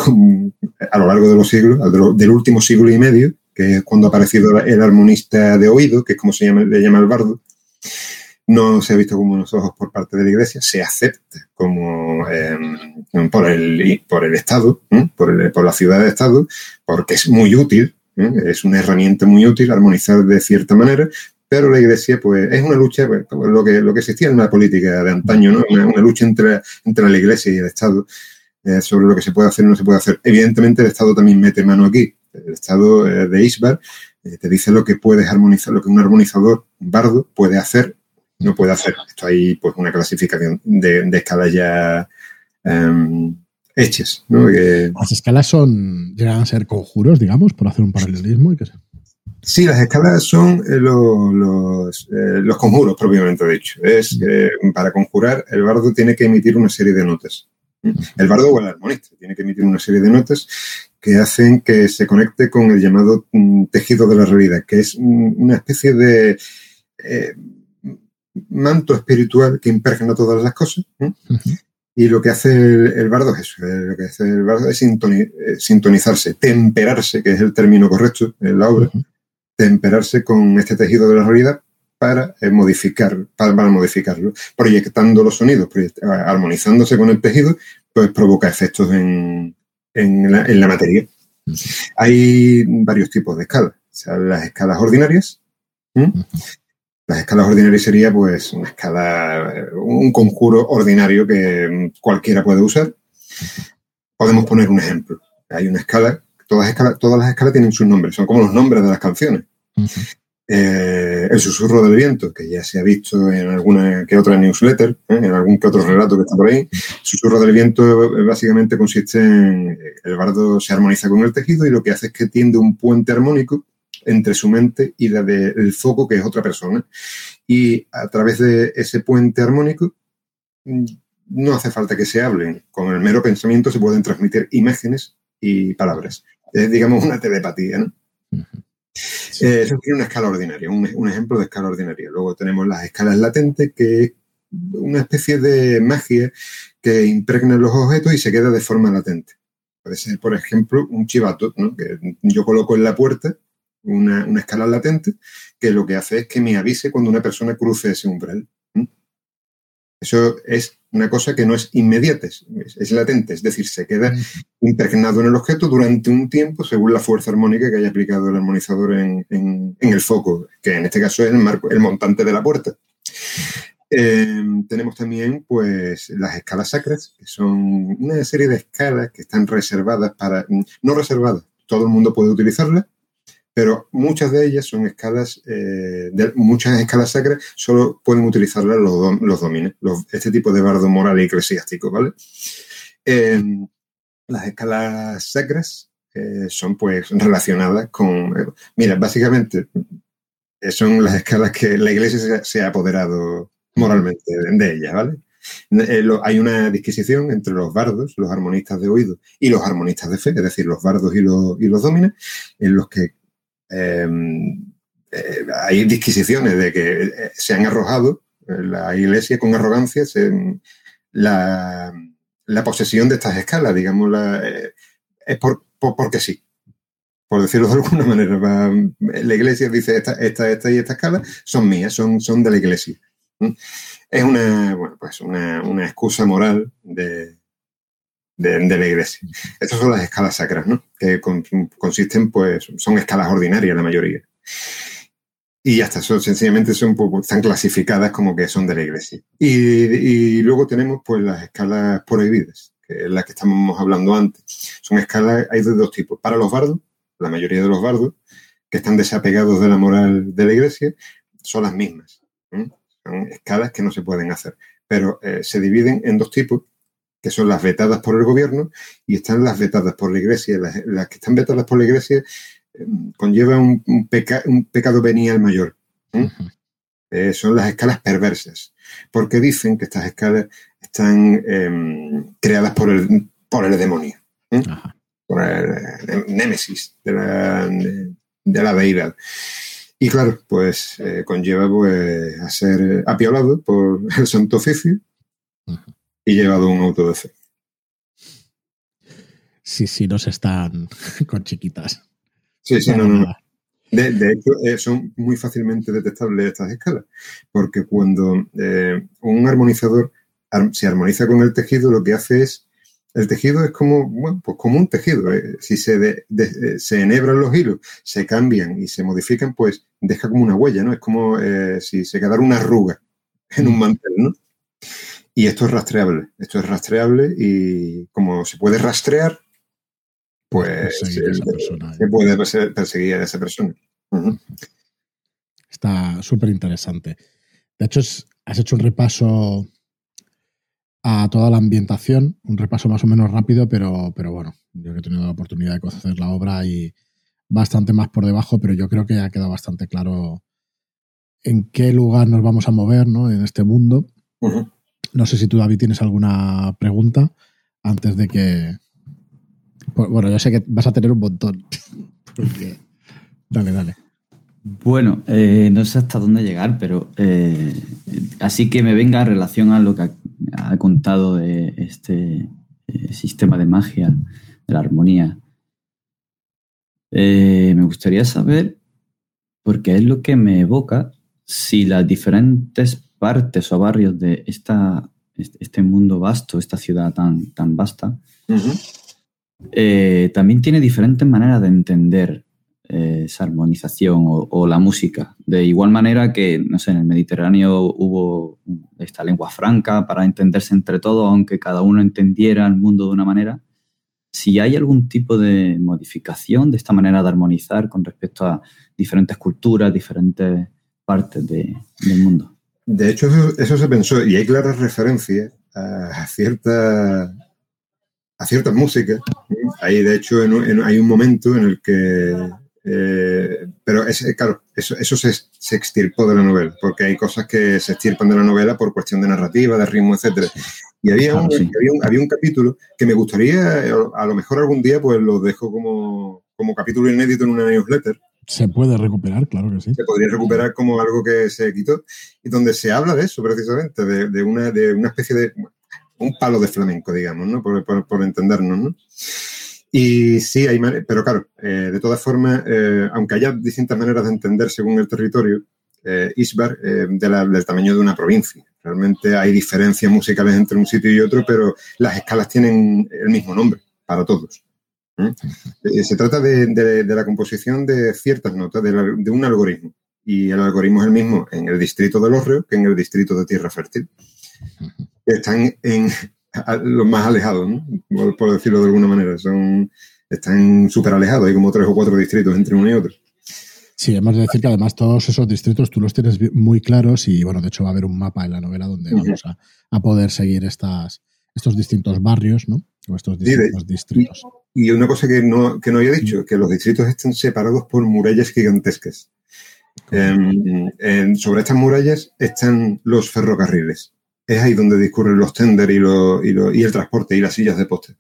a lo largo de los siglos, del último siglo y medio, que es cuando ha aparecido el armonista de oído, que es como le llama el bardo. No se ha visto como unos ojos por parte de la Iglesia, se acepta como por el Estado, ¿eh? por la ciudad de Estado, porque es muy útil, ¿eh? Es una herramienta muy útil armonizar de cierta manera, pero la Iglesia pues es una lucha, pues, lo que existía en la política de antaño, ¿no? Una lucha entre la Iglesia y el Estado sobre lo que se puede hacer y no se puede hacer. Evidentemente el Estado también mete mano aquí, el Estado de Isbar te dice lo que puedes armonizar, lo que un armonizador bardo puede hacer, no puede hacer. Esto hay pues una clasificación de escalas ya hechas, ¿no? Las escalas llegan a ser conjuros, digamos, por hacer un paralelismo. Sí, las escalas son los conjuros propiamente dicho. Es para conjurar el bardo tiene que emitir una serie de notas. El bardo o el armonista tiene que emitir una serie de notas que hacen que se conecte con el llamado tejido de la realidad, que es una especie de manto espiritual que impregna todas las cosas, ¿eh? Uh-huh. Y lo que hace el bardo es eso, lo que hace el bardo es sintonizarse, temperarse, que es el término correcto en la obra, uh-huh. Temperarse con este tejido de la realidad para modificarlo, proyectando los sonidos, armonizándose con el tejido, pues provoca efectos en la materia. Uh-huh. Hay varios tipos de escalas, o sea, las escalas ordinarias, ¿eh? Uh-huh. Las escalas ordinarias sería pues una escala, un conjuro ordinario que cualquiera puede usar. Podemos poner un ejemplo. Hay una escala, todas las escalas tienen sus nombres, son como los nombres de las canciones. Uh-huh. El susurro del viento, que ya se ha visto en alguna que otra newsletter, en algún que otro relato que está por ahí. El susurro del viento básicamente consiste en el bardo se armoniza con el tejido y lo que hace es que tiende un puente armónico entre su mente y la del foco, que es otra persona. Y a través de ese puente armónico no hace falta que se hablen. Con el mero pensamiento se pueden transmitir imágenes y palabras. Es, digamos, una telepatía, ¿no? Uh-huh. Sí. Eso tiene una escala ordinaria, un ejemplo de escala ordinaria. Luego tenemos las escalas latentes, que es una especie de magia que impregna los objetos y se queda de forma latente. Puede ser, por ejemplo, un chivato, ¿no? Que yo coloco en la puerta una escala latente que lo que hace es que me avise cuando una persona cruce ese umbral. Eso es una cosa que no es inmediata, es latente, es decir, se queda impregnado en el objeto durante un tiempo según la fuerza armónica que haya aplicado el armonizador en el foco, que en este caso es el marco, el montante de la puerta. Tenemos también, pues, las escalas sacras, que son una serie de escalas que están reservadas para... No reservadas, todo el mundo puede utilizarlas, pero muchas de ellas son escalas... muchas escalas sacras solo pueden utilizarlas los domines, este tipo de bardo moral y eclesiástico, ¿vale? Las escalas sacras son, pues, relacionadas con... mira, básicamente son las escalas que la Iglesia se ha apoderado moralmente de ellas, ¿vale? Hay una disquisición entre los bardos, los armonistas de oído y los armonistas de fe, es decir, los bardos y los dómines, en los que hay disquisiciones de que se han arrojado la Iglesia con arrogancia la posesión de estas escalas, digamos, es porque sí. Por decirlo de alguna manera, la Iglesia dice esta y esta escala son mías, son de la Iglesia. Es una excusa moral de la Iglesia. Estas son las escalas sacras, ¿no? Que consisten, pues, son escalas ordinarias la mayoría. Y ya está, sencillamente están clasificadas como que son de la Iglesia. Y luego tenemos, pues, las escalas prohibidas, que es las que estábamos hablando antes. Son escalas, hay de dos tipos. Para los bardos, la mayoría de los bardos, que están desapegados de la moral de la Iglesia, son las mismas, ¿eh? Son escalas que no se pueden hacer. Pero se dividen en dos tipos, que son las vetadas por el gobierno y están las vetadas por la Iglesia. Las que están vetadas por la Iglesia conllevan un pecado venial mayor, ¿eh? Uh-huh. Son las escalas perversas, porque dicen que estas escalas están creadas por el demonio, ¿eh? Uh-huh. Por el némesis de la deidad. Y claro, pues conlleva, pues, a ser apiolado por el Santo Oficio y llevado un auto de fe. Sí, no se están con chiquitas. Sí, no. De hecho, son muy fácilmente detectables estas escalas, porque cuando un armonizador se armoniza con el tejido, lo que hace es... El tejido es como, bueno, pues como un tejido. Si se enhebran los hilos, se cambian y se modifican, pues deja como una huella, ¿no? Es como si se quedara una arruga en un mantel, ¿no? Y esto es rastreable y como se puede rastrear, pues se puede perseguir a esa persona. Uh-huh. Está súper interesante. De hecho, has hecho un repaso a toda la ambientación, un repaso más o menos rápido, pero bueno, yo he tenido la oportunidad de conocer la obra y bastante más por debajo, pero yo creo que ha quedado bastante claro en qué lugar nos vamos a mover, ¿no? En este mundo. Uh-huh. No sé si tú, David, tienes alguna pregunta antes de que... Bueno, yo sé que vas a tener un montón. Porque... Dale. Bueno, no sé hasta dónde llegar, pero así que me venga en relación a lo que ha contado de este sistema de magia, de la armonía. Me gustaría saber, porque es lo que me evoca, si las diferentes partes o barrios de este mundo vasto, esta ciudad tan vasta, uh-huh, también tiene diferentes maneras de entender esa armonización o la música. De igual manera que, no sé, en el Mediterráneo hubo esta lengua franca para entenderse entre todos, aunque cada uno entendiera el mundo de una manera. Si hay algún tipo de modificación de esta manera de armonizar con respecto a diferentes culturas, diferentes partes del mundo. De hecho, eso se pensó, y hay claras referencias a ciertas músicas. Hay, de hecho, hay un momento en el que Pero claro, eso se extirpó de la novela, porque hay cosas que se extirpan de la novela por cuestión de narrativa, de ritmo, etcétera. Y había un capítulo que me gustaría, a lo mejor algún día, pues lo dejo como capítulo inédito en una newsletter. Se puede recuperar, claro que sí. Se podría recuperar como algo que se quitó, y donde se habla de eso precisamente, de una especie de un palo de flamenco, digamos, ¿no? Por entendernos, ¿no? Y sí, hay maneras, pero claro, de todas formas, aunque haya distintas maneras de entender según el territorio, Isbar, del tamaño de una provincia. Realmente hay diferencias musicales entre un sitio y otro, pero las escalas tienen el mismo nombre para todos. Se trata de la composición de ciertas notas, de un algoritmo. Y el algoritmo es el mismo en el distrito de Los Reos que en el distrito de Tierra Fértil. Están los más alejados, ¿no? Por decirlo de alguna manera. Están súper alejados, hay como 3 o 4 distritos entre uno y otro. Sí, hemos de decir que además todos esos distritos tú los tienes muy claros y, bueno, de hecho va a haber un mapa en la novela donde vamos a poder seguir estos distintos barrios, ¿no? O estos distintos distritos. Y una cosa que no había dicho, es que los distritos están separados por murallas gigantescas. Sobre estas murallas están los ferrocarriles. Es ahí donde discurren los tender y el transporte y las sillas de poste.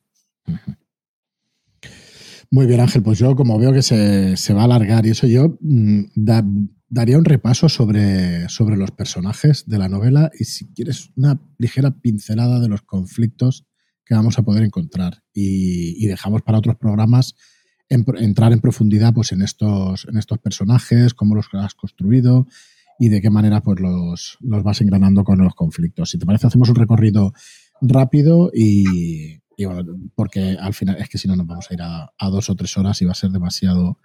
Muy bien, Ángel, pues yo como veo que se va a alargar y eso, yo daría un repaso sobre los personajes de la novela y si quieres una ligera pincelada de los conflictos que vamos a poder encontrar y dejamos para otros programas entrar en profundidad pues en estos personajes, cómo los has construido y de qué manera pues los vas engranando con los conflictos. Si te parece, hacemos un recorrido rápido y bueno, porque al final es que si no nos vamos a ir a 2 o 3 horas y va a ser demasiado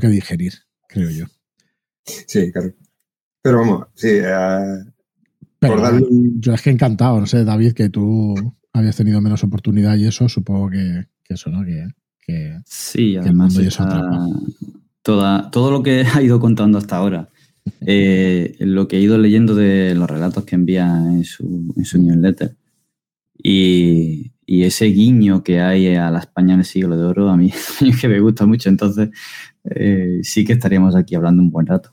que digerir, creo yo. Sí, claro. Pero vamos, sí. Pero, yo es que encantado, no sé, David, que tú habías tenido menos oportunidad y eso, supongo que eso, ¿no? Que sí, además que está todo lo que ha ido contando hasta ahora, lo que he ido leyendo de los relatos que envía en su newsletter y ese guiño que hay a la España en el siglo de oro, a mí es que me gusta mucho, entonces sí que estaríamos aquí hablando un buen rato.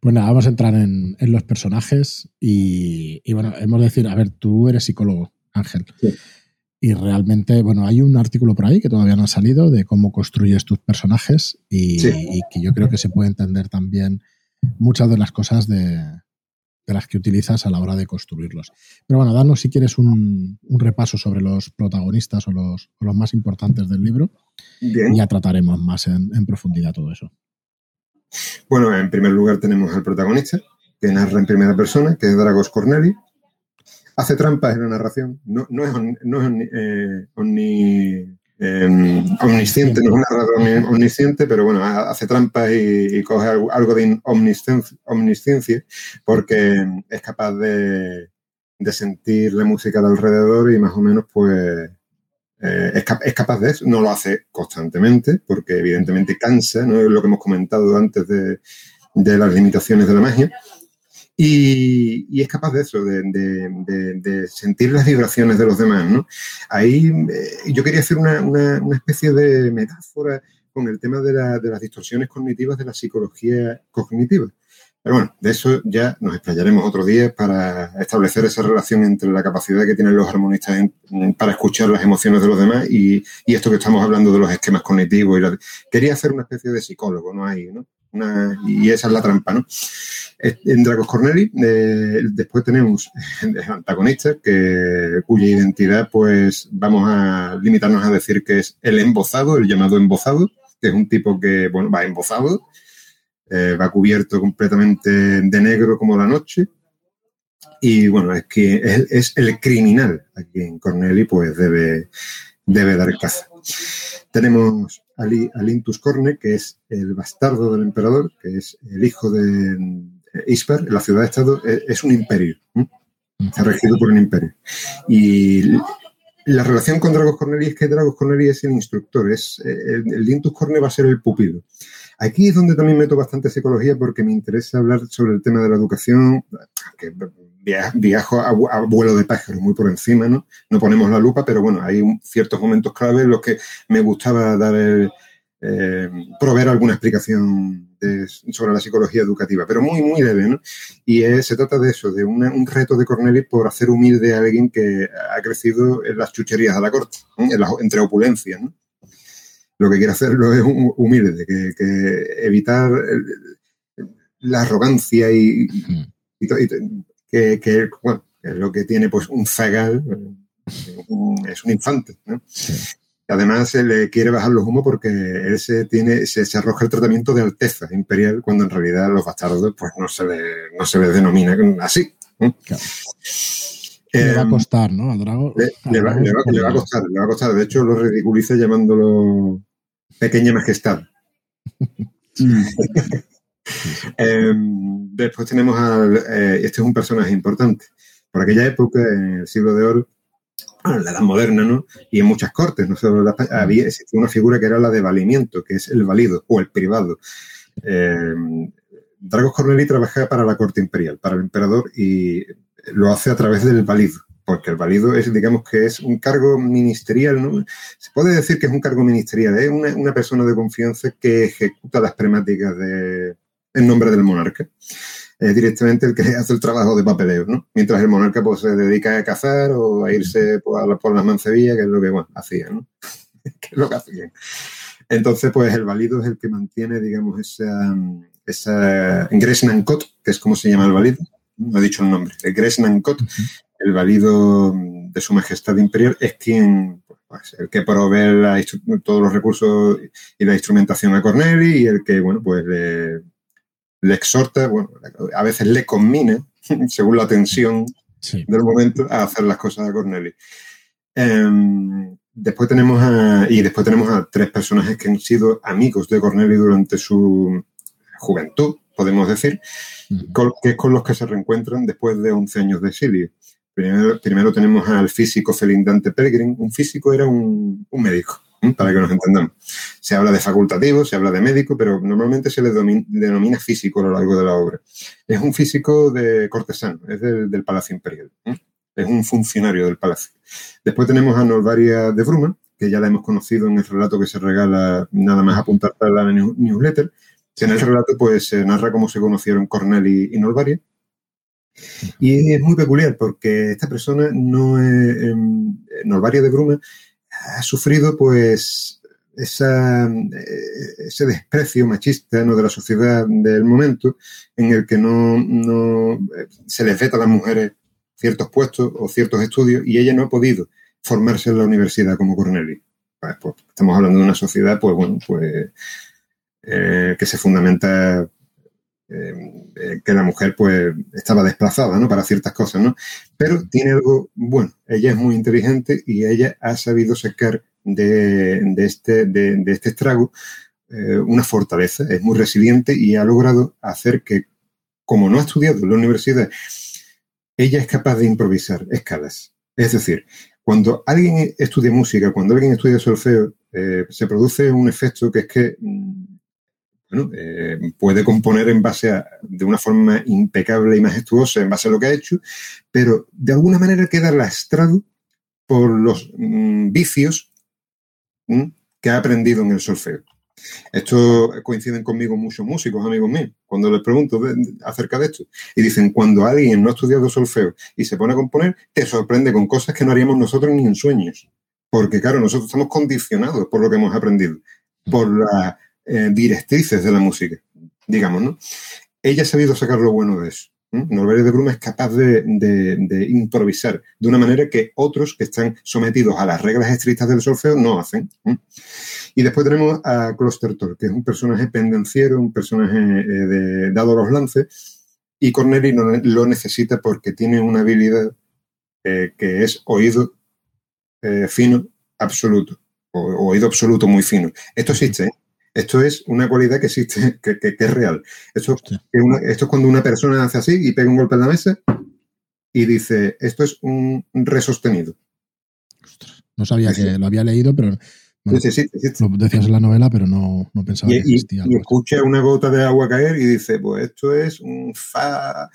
Pues nada, vamos a entrar en los personajes y bueno, hemos de decir, a ver, tú eres psicólogo, Ángel. Sí. Y realmente, bueno, hay un artículo por ahí que todavía no ha salido de cómo construyes tus personajes y que yo creo que se puede entender también muchas de las cosas de las que utilizas a la hora de construirlos. Pero bueno, danos si quieres un repaso sobre los protagonistas o los más importantes del libro. Bien. Y ya trataremos más en profundidad todo eso. Bueno, en primer lugar tenemos al protagonista, que narra en primera persona, que es Dragos Corneli. Hace trampas en la narración, no es omnisciente, no es un narrador omnisciente, pero bueno, hace trampas y coge algo de omnisciencia, porque es capaz de sentir la música de alrededor y más o menos pues... es capaz de eso, no lo hace constantemente porque evidentemente cansa, ¿no? Es lo que hemos comentado antes de las limitaciones de la magia y es capaz de eso, de sentir las vibraciones de los demás, ¿no? Ahí yo quería hacer una especie de metáfora con el tema de las distorsiones cognitivas de la psicología cognitiva, pero bueno, de eso ya nos explayaremos otro día para establecer esa relación entre la capacidad que tienen los armonistas para escuchar las emociones de los demás y esto que estamos hablando de los esquemas cognitivos. Quería hacer una especie de psicólogo, ¿no? Ahí, ¿no? Y esa es la trampa, ¿no? En Dragos Corneli después tenemos antagonistas cuya identidad pues vamos a limitarnos a decir que es el embozado, el llamado embozado, que es un tipo que, bueno, va embozado. Va cubierto completamente de negro como la noche y bueno, es que es el criminal a quien Corneli pues debe dar caza. Tenemos a Lintus Corne, que es el bastardo del emperador, que es el hijo de Isbar. La ciudad-estado es un imperio, ¿eh? Está regido por un imperio y la relación con Dragos Corneli es que Dragos Corneli es el instructor, el Lintus Corne va a ser el pupilo. Aquí es donde también meto bastante psicología porque me interesa hablar sobre el tema de la educación, que viajo a vuelo de pájaro muy por encima, ¿no? No ponemos la lupa, pero bueno, hay ciertos momentos clave en los que me gustaba dar proveer alguna explicación sobre la psicología educativa, pero muy, muy leve, ¿no? Y se trata de eso, de un reto de Corneli por hacer humilde a alguien que ha crecido en las chucherías de la corte, ¿no? Entre opulencias, ¿no? Lo que quiere hacerlo es humilde, que evitar la arrogancia y bueno, que es lo que tiene pues un zagal, es un infante, ¿no? Sí. Además, se le quiere bajar los humos porque él se arroja el tratamiento de alteza imperial, cuando en realidad los bastardos pues no se les denomina así, ¿no? Claro. Le va a costar, ¿no? Al drago. Le va a costar. De hecho, lo ridiculiza llamándolo pequeña majestad. Después tenemos este es un personaje importante. Por aquella época, en el siglo de oro, en la edad moderna, ¿no? Y en muchas cortes, ¿no? Existía una figura que era la de valimiento, que es el válido o el privado. Dragos Corneli trabajaba para la corte imperial, para el emperador, y lo hace a través del válido, porque el válido es, digamos, que es un cargo ministerial, ¿no? Se puede decir que es un cargo ministerial, es una persona de confianza que ejecuta las premáticas en nombre del monarca. Es directamente el que hace el trabajo de papeleo, ¿no? Mientras el monarca pues se dedica a cazar o a irse por las mancebillas, que es lo que, bueno, hacía, ¿no? Que es lo que hacían. Entonces, pues el válido es el que mantiene, digamos, esa Gresnancot, que es como se llama el válido. No he dicho el nombre. El Gresnancot, el válido de su majestad imperial, es quien, pues, el que provee todos los recursos y la instrumentación a Corneli, y el que, bueno, pues le exhorta, bueno, a veces le conmina, según la tensión del momento, a hacer las cosas a Corneli. Después tenemos a tres personajes que han sido amigos de Corneli durante su juventud, podemos decir, que es con los que se reencuentran después de 11 años de exilio. Primero tenemos al físico Felindante Pellegrin. Un físico era un médico, para que nos entendamos. Se habla de facultativo, se habla de médico, pero normalmente se le denomina físico a lo largo de la obra. Es un físico de cortesano, es del Palacio Imperial, es un funcionario del Palacio. Después tenemos a Norvaria de Bruma, que ya la hemos conocido en el relato que se regala nada más apuntar a la newsletter. En el relato pues se narra cómo se conocieron Corneli y Norvaria. Y es muy peculiar porque esta persona no es... Norvaria de Bruma ha sufrido pues ese desprecio machista, ¿no?, de la sociedad del momento, en el que no se les veta a las mujeres ciertos puestos o ciertos estudios, y ella no ha podido formarse en la universidad como Corneli. Pues, estamos hablando de una sociedad pues bueno, pues que se fundamenta que la mujer pues estaba desplazada, ¿no?, para ciertas cosas, ¿no? Pero tiene algo bueno. Ella es muy inteligente y ella ha sabido sacar de este estrago una fortaleza. Es muy resiliente y ha logrado hacer que, como no ha estudiado en la universidad, ella es capaz de improvisar escalas. Es decir, cuando alguien estudia música, cuando alguien estudia solfeo, se produce un efecto que es que bueno, puede componer en base de una forma impecable y majestuosa en base a lo que ha hecho, pero de alguna manera queda lastrado por los vicios que ha aprendido en el solfeo. Esto coinciden conmigo muchos músicos, amigos míos, cuando les pregunto acerca de esto, y dicen: cuando alguien no ha estudiado solfeo y se pone a componer, te sorprende con cosas que no haríamos nosotros ni en sueños, porque claro, nosotros estamos condicionados por lo que hemos aprendido, por las directrices de la música, digamos, ¿no? Ella ha sabido sacar lo bueno de eso. Norvaria de Bruma es capaz de improvisar de una manera que otros que están sometidos a las reglas estrictas del solfeo no hacen. Y después tenemos a Clóster-Tor, que es un personaje pendenciero, un personaje dado a los lances, y Corneli lo necesita porque tiene una habilidad que es oído fino absoluto, o oído absoluto muy fino. Esto existe, ¿eh? Esto es una cualidad que existe, que es real. Esto es cuando una persona hace así y pega un golpe en la mesa y dice: esto es un re sostenido. Ostras, no sabía que lo había leído, pero bueno, sí. Lo decías en la novela, pero no pensaba que existía algo. Y escucha una gota de agua caer y dice: pues esto es un fa,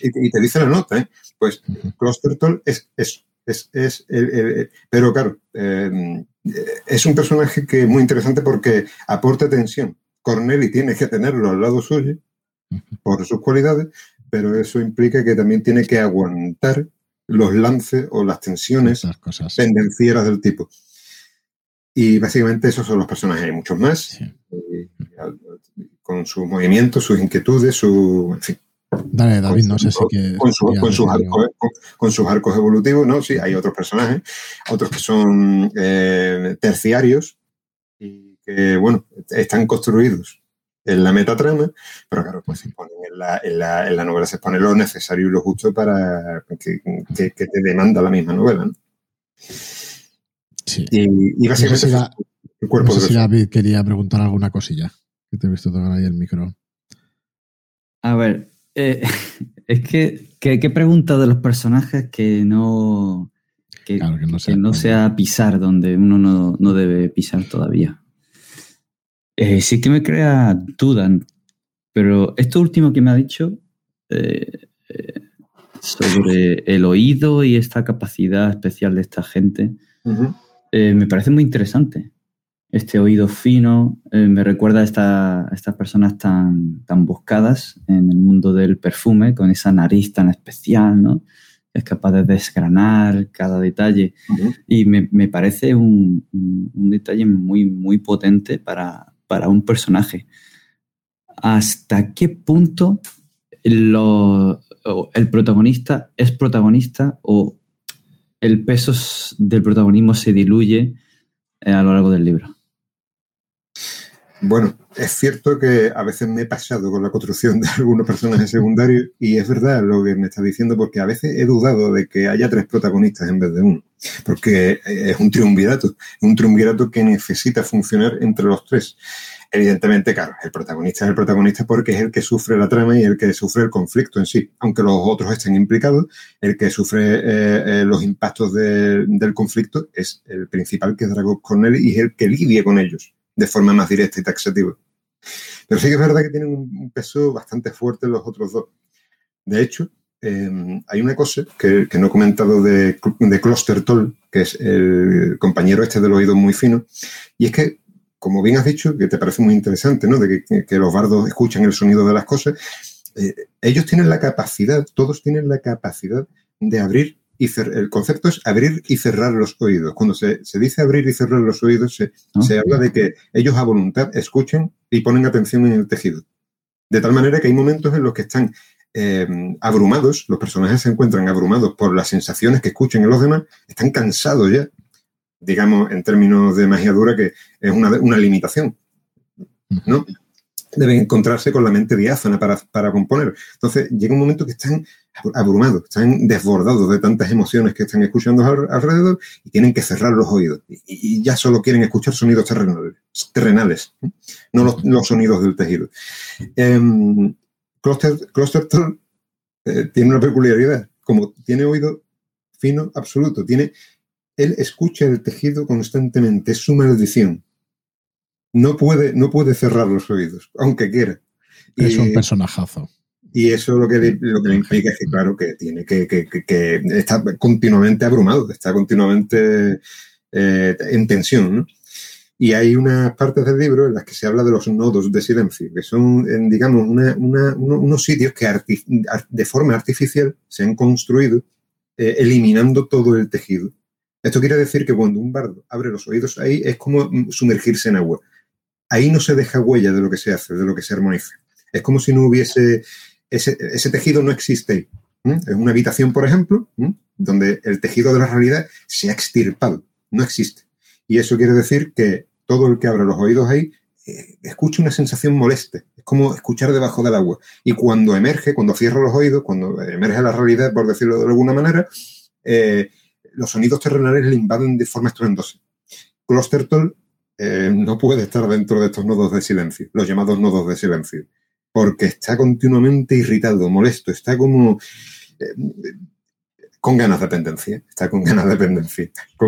y te dice la nota, ¿eh? Pues Clóster-Tor es eso. Pero claro, es un personaje que es muy interesante porque aporta tensión. Corneli tiene que tenerlo al lado suyo por sus cualidades, pero eso implica que también tiene que aguantar los lances o las tensiones pendencieras del tipo. Y básicamente esos son los personajes, hay muchos más, sí. Con sus movimientos, sus inquietudes, su... En fin. Dale, David, no sé si que... Con sus arcos evolutivos, ¿no? Sí, hay otros personajes, otros que son terciarios y que, bueno, están construidos en la metatrama, pero claro, pues se ponen en la novela, se pone lo necesario y lo justo para que te demanda la misma novela, ¿no? Sí. Y básicamente no sé si el cuerpo. No sé si David quería preguntar alguna cosilla, que te he visto tocar ahí el micro. A ver, es que qué pregunta de los personajes que no sea pisar donde uno no debe pisar todavía. Sí que me crea duda, pero esto último que me ha dicho sobre el oído y esta capacidad especial de esta gente. Uh-huh. Me parece muy interesante este oído fino, me recuerda a estas personas tan buscadas en el mundo del perfume, con esa nariz tan especial, ¿no? Es capaz de desgranar cada detalle. Uh-huh. Y me parece un detalle muy, muy potente para un personaje. ¿Hasta qué punto el protagonista es protagonista o el peso del protagonismo se diluye a lo largo del libro? Bueno, es cierto que a veces me he pasado con la construcción de algunos personajes secundarios y es verdad lo que me está diciendo, porque a veces he dudado de que haya tres protagonistas en vez de uno, porque es un triunvirato que necesita funcionar entre los tres. Evidentemente, claro, el protagonista porque es el que sufre la trama y el que sufre el conflicto en sí, aunque los otros estén implicados, el que sufre los impactos del conflicto es el principal, que es Dragos Corneli, y es el que lidia con ellos de forma más directa y taxativa. Pero sí que es verdad que tienen un peso bastante fuerte los otros dos. De hecho, hay una cosa que no he comentado de Clóster-Tor, que es el compañero este del oído muy fino, y es que, como bien has dicho, que te parece muy interesante, ¿no?, de que los bardos escuchan el sonido de las cosas, ellos tienen la capacidad, todos tienen la capacidad de abrir y cerrar. El concepto es abrir y cerrar los oídos. Cuando se dice abrir y cerrar los oídos, se habla de que ellos a voluntad escuchan y ponen atención en el tejido. De tal manera que hay momentos en los que están abrumados, los personajes se encuentran abrumados por las sensaciones que escuchan en los demás, están cansados ya, digamos, en términos de magia dura, que es una limitación, ¿no? Deben encontrarse con la mente diáfana para componer. Entonces, llega un momento que están abrumados, están desbordados de tantas emociones que están escuchando alrededor y tienen que cerrar los oídos. Y ya solo quieren escuchar sonidos terrenales, no los sonidos del tejido. Clóster-Tor tiene una peculiaridad. Como tiene oído fino absoluto, él escucha el tejido constantemente, es su maldición. No puede cerrar los oídos, aunque quiera. Es un personajazo. Y eso lo que le implica es que, claro, que tiene que está continuamente abrumado, está continuamente en tensión, ¿no? Y hay unas partes del libro en las que se habla de los nodos de silencio, que son, digamos, unos sitios que de forma artificial se han construido eliminando todo el tejido. Esto quiere decir que cuando un bardo abre los oídos ahí es como sumergirse en agua. Ahí no se deja huella de lo que se hace, de lo que se armoniza. Es como si no hubiese... Ese tejido no existe ahí. Es una habitación, por ejemplo, donde el tejido de la realidad se ha extirpado. No existe. Y eso quiere decir que todo el que abra los oídos ahí escucha una sensación molesta. Es como escuchar debajo del agua. Y cuando cierra los oídos, cuando emerge la realidad, por decirlo de alguna manera, los sonidos terrenales le invaden de forma estruendosa. Clóster-Tor no puede estar dentro de estos nodos de silencio, los llamados nodos de silencio, porque está continuamente irritado, molesto, está como con ganas de pendencia, con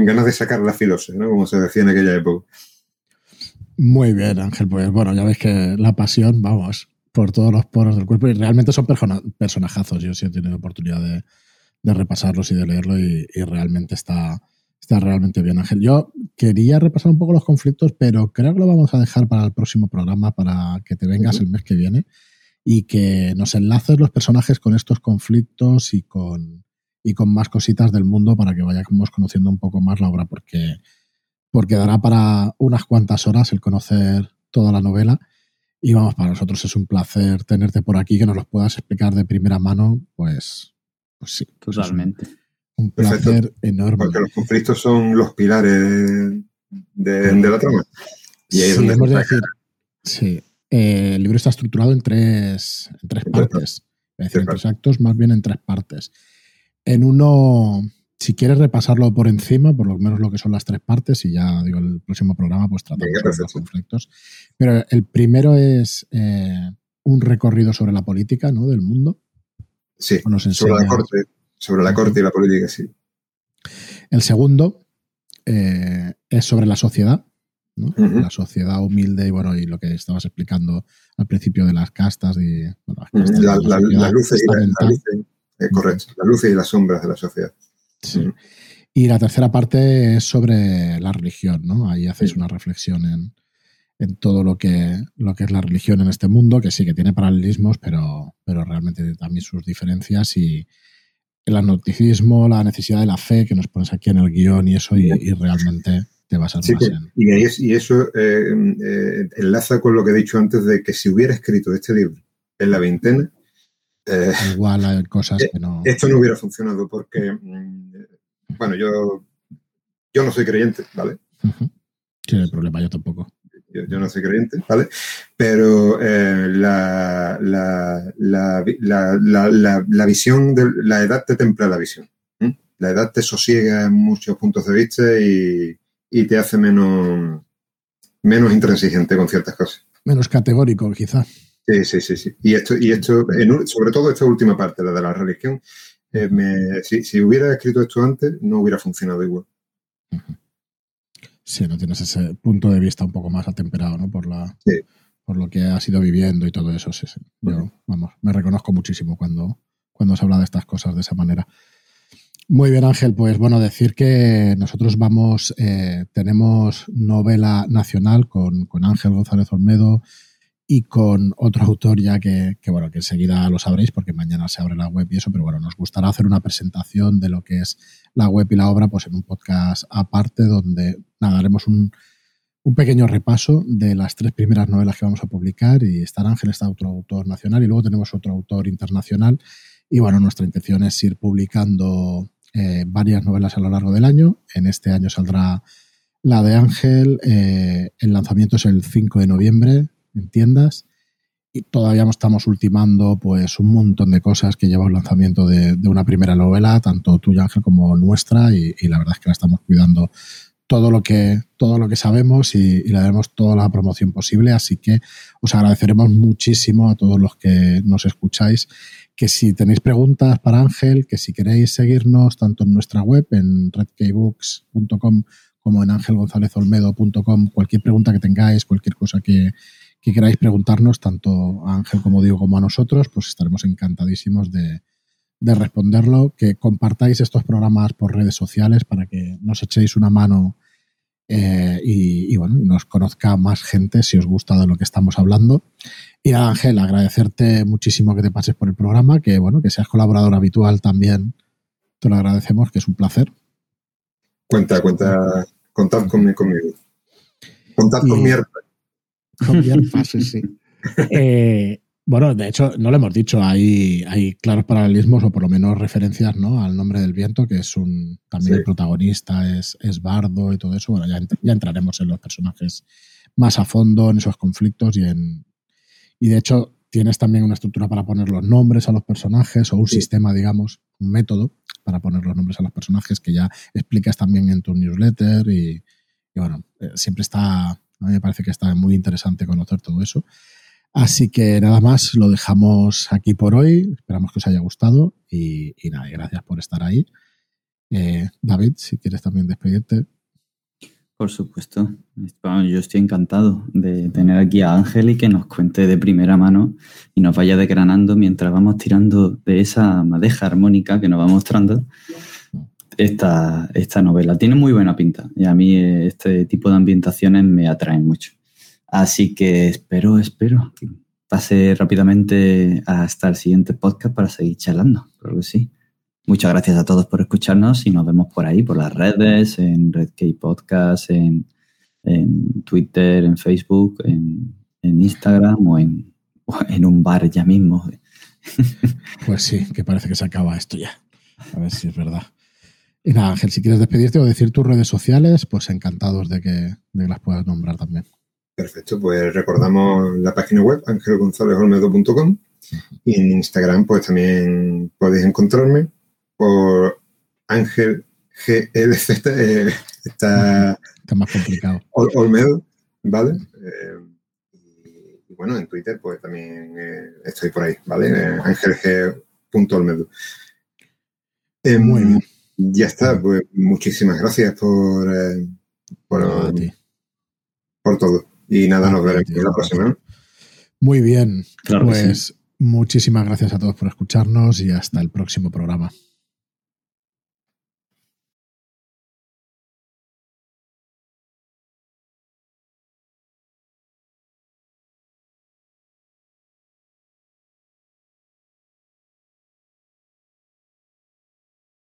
ganas de sacar la filosa, ¿no?, como se decía en aquella época. Muy bien, Ángel, pues bueno, ya ves que la pasión, vamos, por todos los poros del cuerpo, y realmente son personajazos. Yo sí he tenido oportunidad de de repasarlos y de leerlo y realmente está realmente bien, Ángel. Yo quería repasar un poco los conflictos, pero creo que lo vamos a dejar para el próximo programa, para que te vengas el mes que viene y que nos enlaces los personajes con estos conflictos y con más cositas del mundo para que vayamos conociendo un poco más la obra, porque dará para unas cuantas horas el conocer toda la novela. Y vamos, para nosotros es un placer tenerte por aquí, que nos los puedas explicar de primera mano, pues sí. Totalmente. Un placer enorme. Porque los conflictos son los pilares de la trama. Y ahí es donde decir, el libro está estructurado en tres partes. Es decir, en tres actos, más bien en tres partes. En uno, si quieres repasarlo por encima, por lo menos lo que son las tres partes, y ya digo, el próximo programa pues tratamos los conflictos. Pero el primero es un recorrido sobre la política, ¿no?, del mundo. Sí, sobre la corte y la política, sí. El segundo es sobre la sociedad, ¿no? Uh-huh. La sociedad humilde y lo que estabas explicando al principio de las castas. Las luces y las sombras de la sociedad. Sí. Uh-huh. Y la tercera parte es sobre la religión, ¿no? Ahí hacéis una reflexión en todo lo que es la religión en este mundo, que sí que tiene paralelismos, pero realmente también sus diferencias, y el agnosticismo, la necesidad de la fe que nos pones aquí en el guión y eso, y realmente te vas a basar más Y eso enlaza con lo que he dicho antes de que si hubiera escrito este libro en la veintena, igual hay cosas que no... Esto no hubiera funcionado porque, bueno, yo no soy creyente, ¿vale? Uh-huh. Sí, el problema, yo tampoco. Yo no soy creyente, ¿vale? Pero la visión, la edad te templa la visión. ¿Mm? La edad te sosiega en muchos puntos de vista y te hace menos intransigente con ciertas cosas. Menos categórico, quizás. Sí. Y esto sobre todo esta última parte, la de la religión, si hubiera escrito esto antes, no hubiera funcionado igual. Uh-huh. Sí, no tienes ese punto de vista un poco más atemperado, ¿no? Por lo que has ido viviendo y todo eso, sí. Yo, vamos, me reconozco muchísimo cuando se habla de estas cosas de esa manera. Muy bien, Ángel, pues bueno, decir que nosotros tenemos novela nacional con Ángel González Olmedo y con otro autor ya que bueno, que enseguida lo sabréis porque mañana se abre la web y eso, pero bueno, nos gustará hacer una presentación de lo que es la web y la obra pues en un podcast aparte donde daremos un pequeño repaso de las tres primeras novelas que vamos a publicar, y estará Ángel, está otro autor nacional y luego tenemos otro autor internacional, y bueno, nuestra intención es ir publicando varias novelas a lo largo del año. En este año saldrá la de Ángel, el lanzamiento es el 5 de noviembre en tiendas, y todavía estamos ultimando pues un montón de cosas que lleva un lanzamiento de una primera novela, tanto tuya, Ángel, como nuestra, y la verdad es que la estamos cuidando todo lo que sabemos y le daremos toda la promoción posible, así que os agradeceremos muchísimo a todos los que nos escucháis, que si tenéis preguntas para Ángel, que si queréis seguirnos tanto en nuestra web, en redkeybooks.com, como en angelgonzalezolmedo.com, cualquier pregunta que tengáis, cualquier cosa que queráis preguntarnos, tanto a Ángel, como digo, como a nosotros, pues estaremos encantadísimos de responderlo, que compartáis estos programas por redes sociales para que nos echéis una mano y bueno, nos conozca más gente si os gusta de lo que estamos hablando. Y Ángel, agradecerte muchísimo que te pases por el programa, que bueno, que seas colaborador habitual también, te lo agradecemos, que es un placer. Contad conmigo. Contad con mi hermano. Con mi hermano, sí. Bueno, de hecho, no lo hemos dicho, hay claros paralelismos o por lo menos referencias, ¿no?, al Nombre del Viento, que es también el protagonista, es bardo y todo eso. Bueno, ya entraremos en los personajes más a fondo, en esos conflictos y de hecho tienes también una estructura para poner los nombres a los personajes o un sistema, digamos, un método para poner los nombres a los personajes que ya explicas también en tu newsletter y bueno, siempre está, a mí me parece que está muy interesante conocer todo eso. Así que nada más, lo dejamos aquí por hoy. Esperamos que os haya gustado y nada, gracias por estar ahí. David, si quieres también despedirte. Por supuesto. Bueno, yo estoy encantado de tener aquí a Ángel y que nos cuente de primera mano y nos vaya desgranando mientras vamos tirando de esa madeja armónica que nos va mostrando esta novela. Tiene muy buena pinta y a mí este tipo de ambientaciones me atraen mucho. Así que espero que pase rápidamente hasta el siguiente podcast para seguir charlando. Creo que sí. Muchas gracias a todos por escucharnos y nos vemos por ahí, por las redes, en RedKey Podcast, en Twitter, en Facebook, en Instagram o en un bar ya mismo. Pues sí, que parece que se acaba esto ya. A ver si es verdad. Y nada, Ángel, si quieres despedirte o decir tus redes sociales, pues encantados de que las puedas nombrar también. Perfecto, pues recordamos la página web angelgonzalezolmedo.com y en Instagram pues también podéis encontrarme por Ángel GLZ, está más complicado. Olmedo, ¿vale? Y bueno, en Twitter pues también estoy por ahí, ¿vale? Ángel G.Olmedo. Muy bien. Ya está, pues muchísimas gracias por todo. Y nada, nos veremos la próxima. Muy bien, claro, pues sí. Muchísimas gracias a todos por escucharnos y hasta el próximo programa.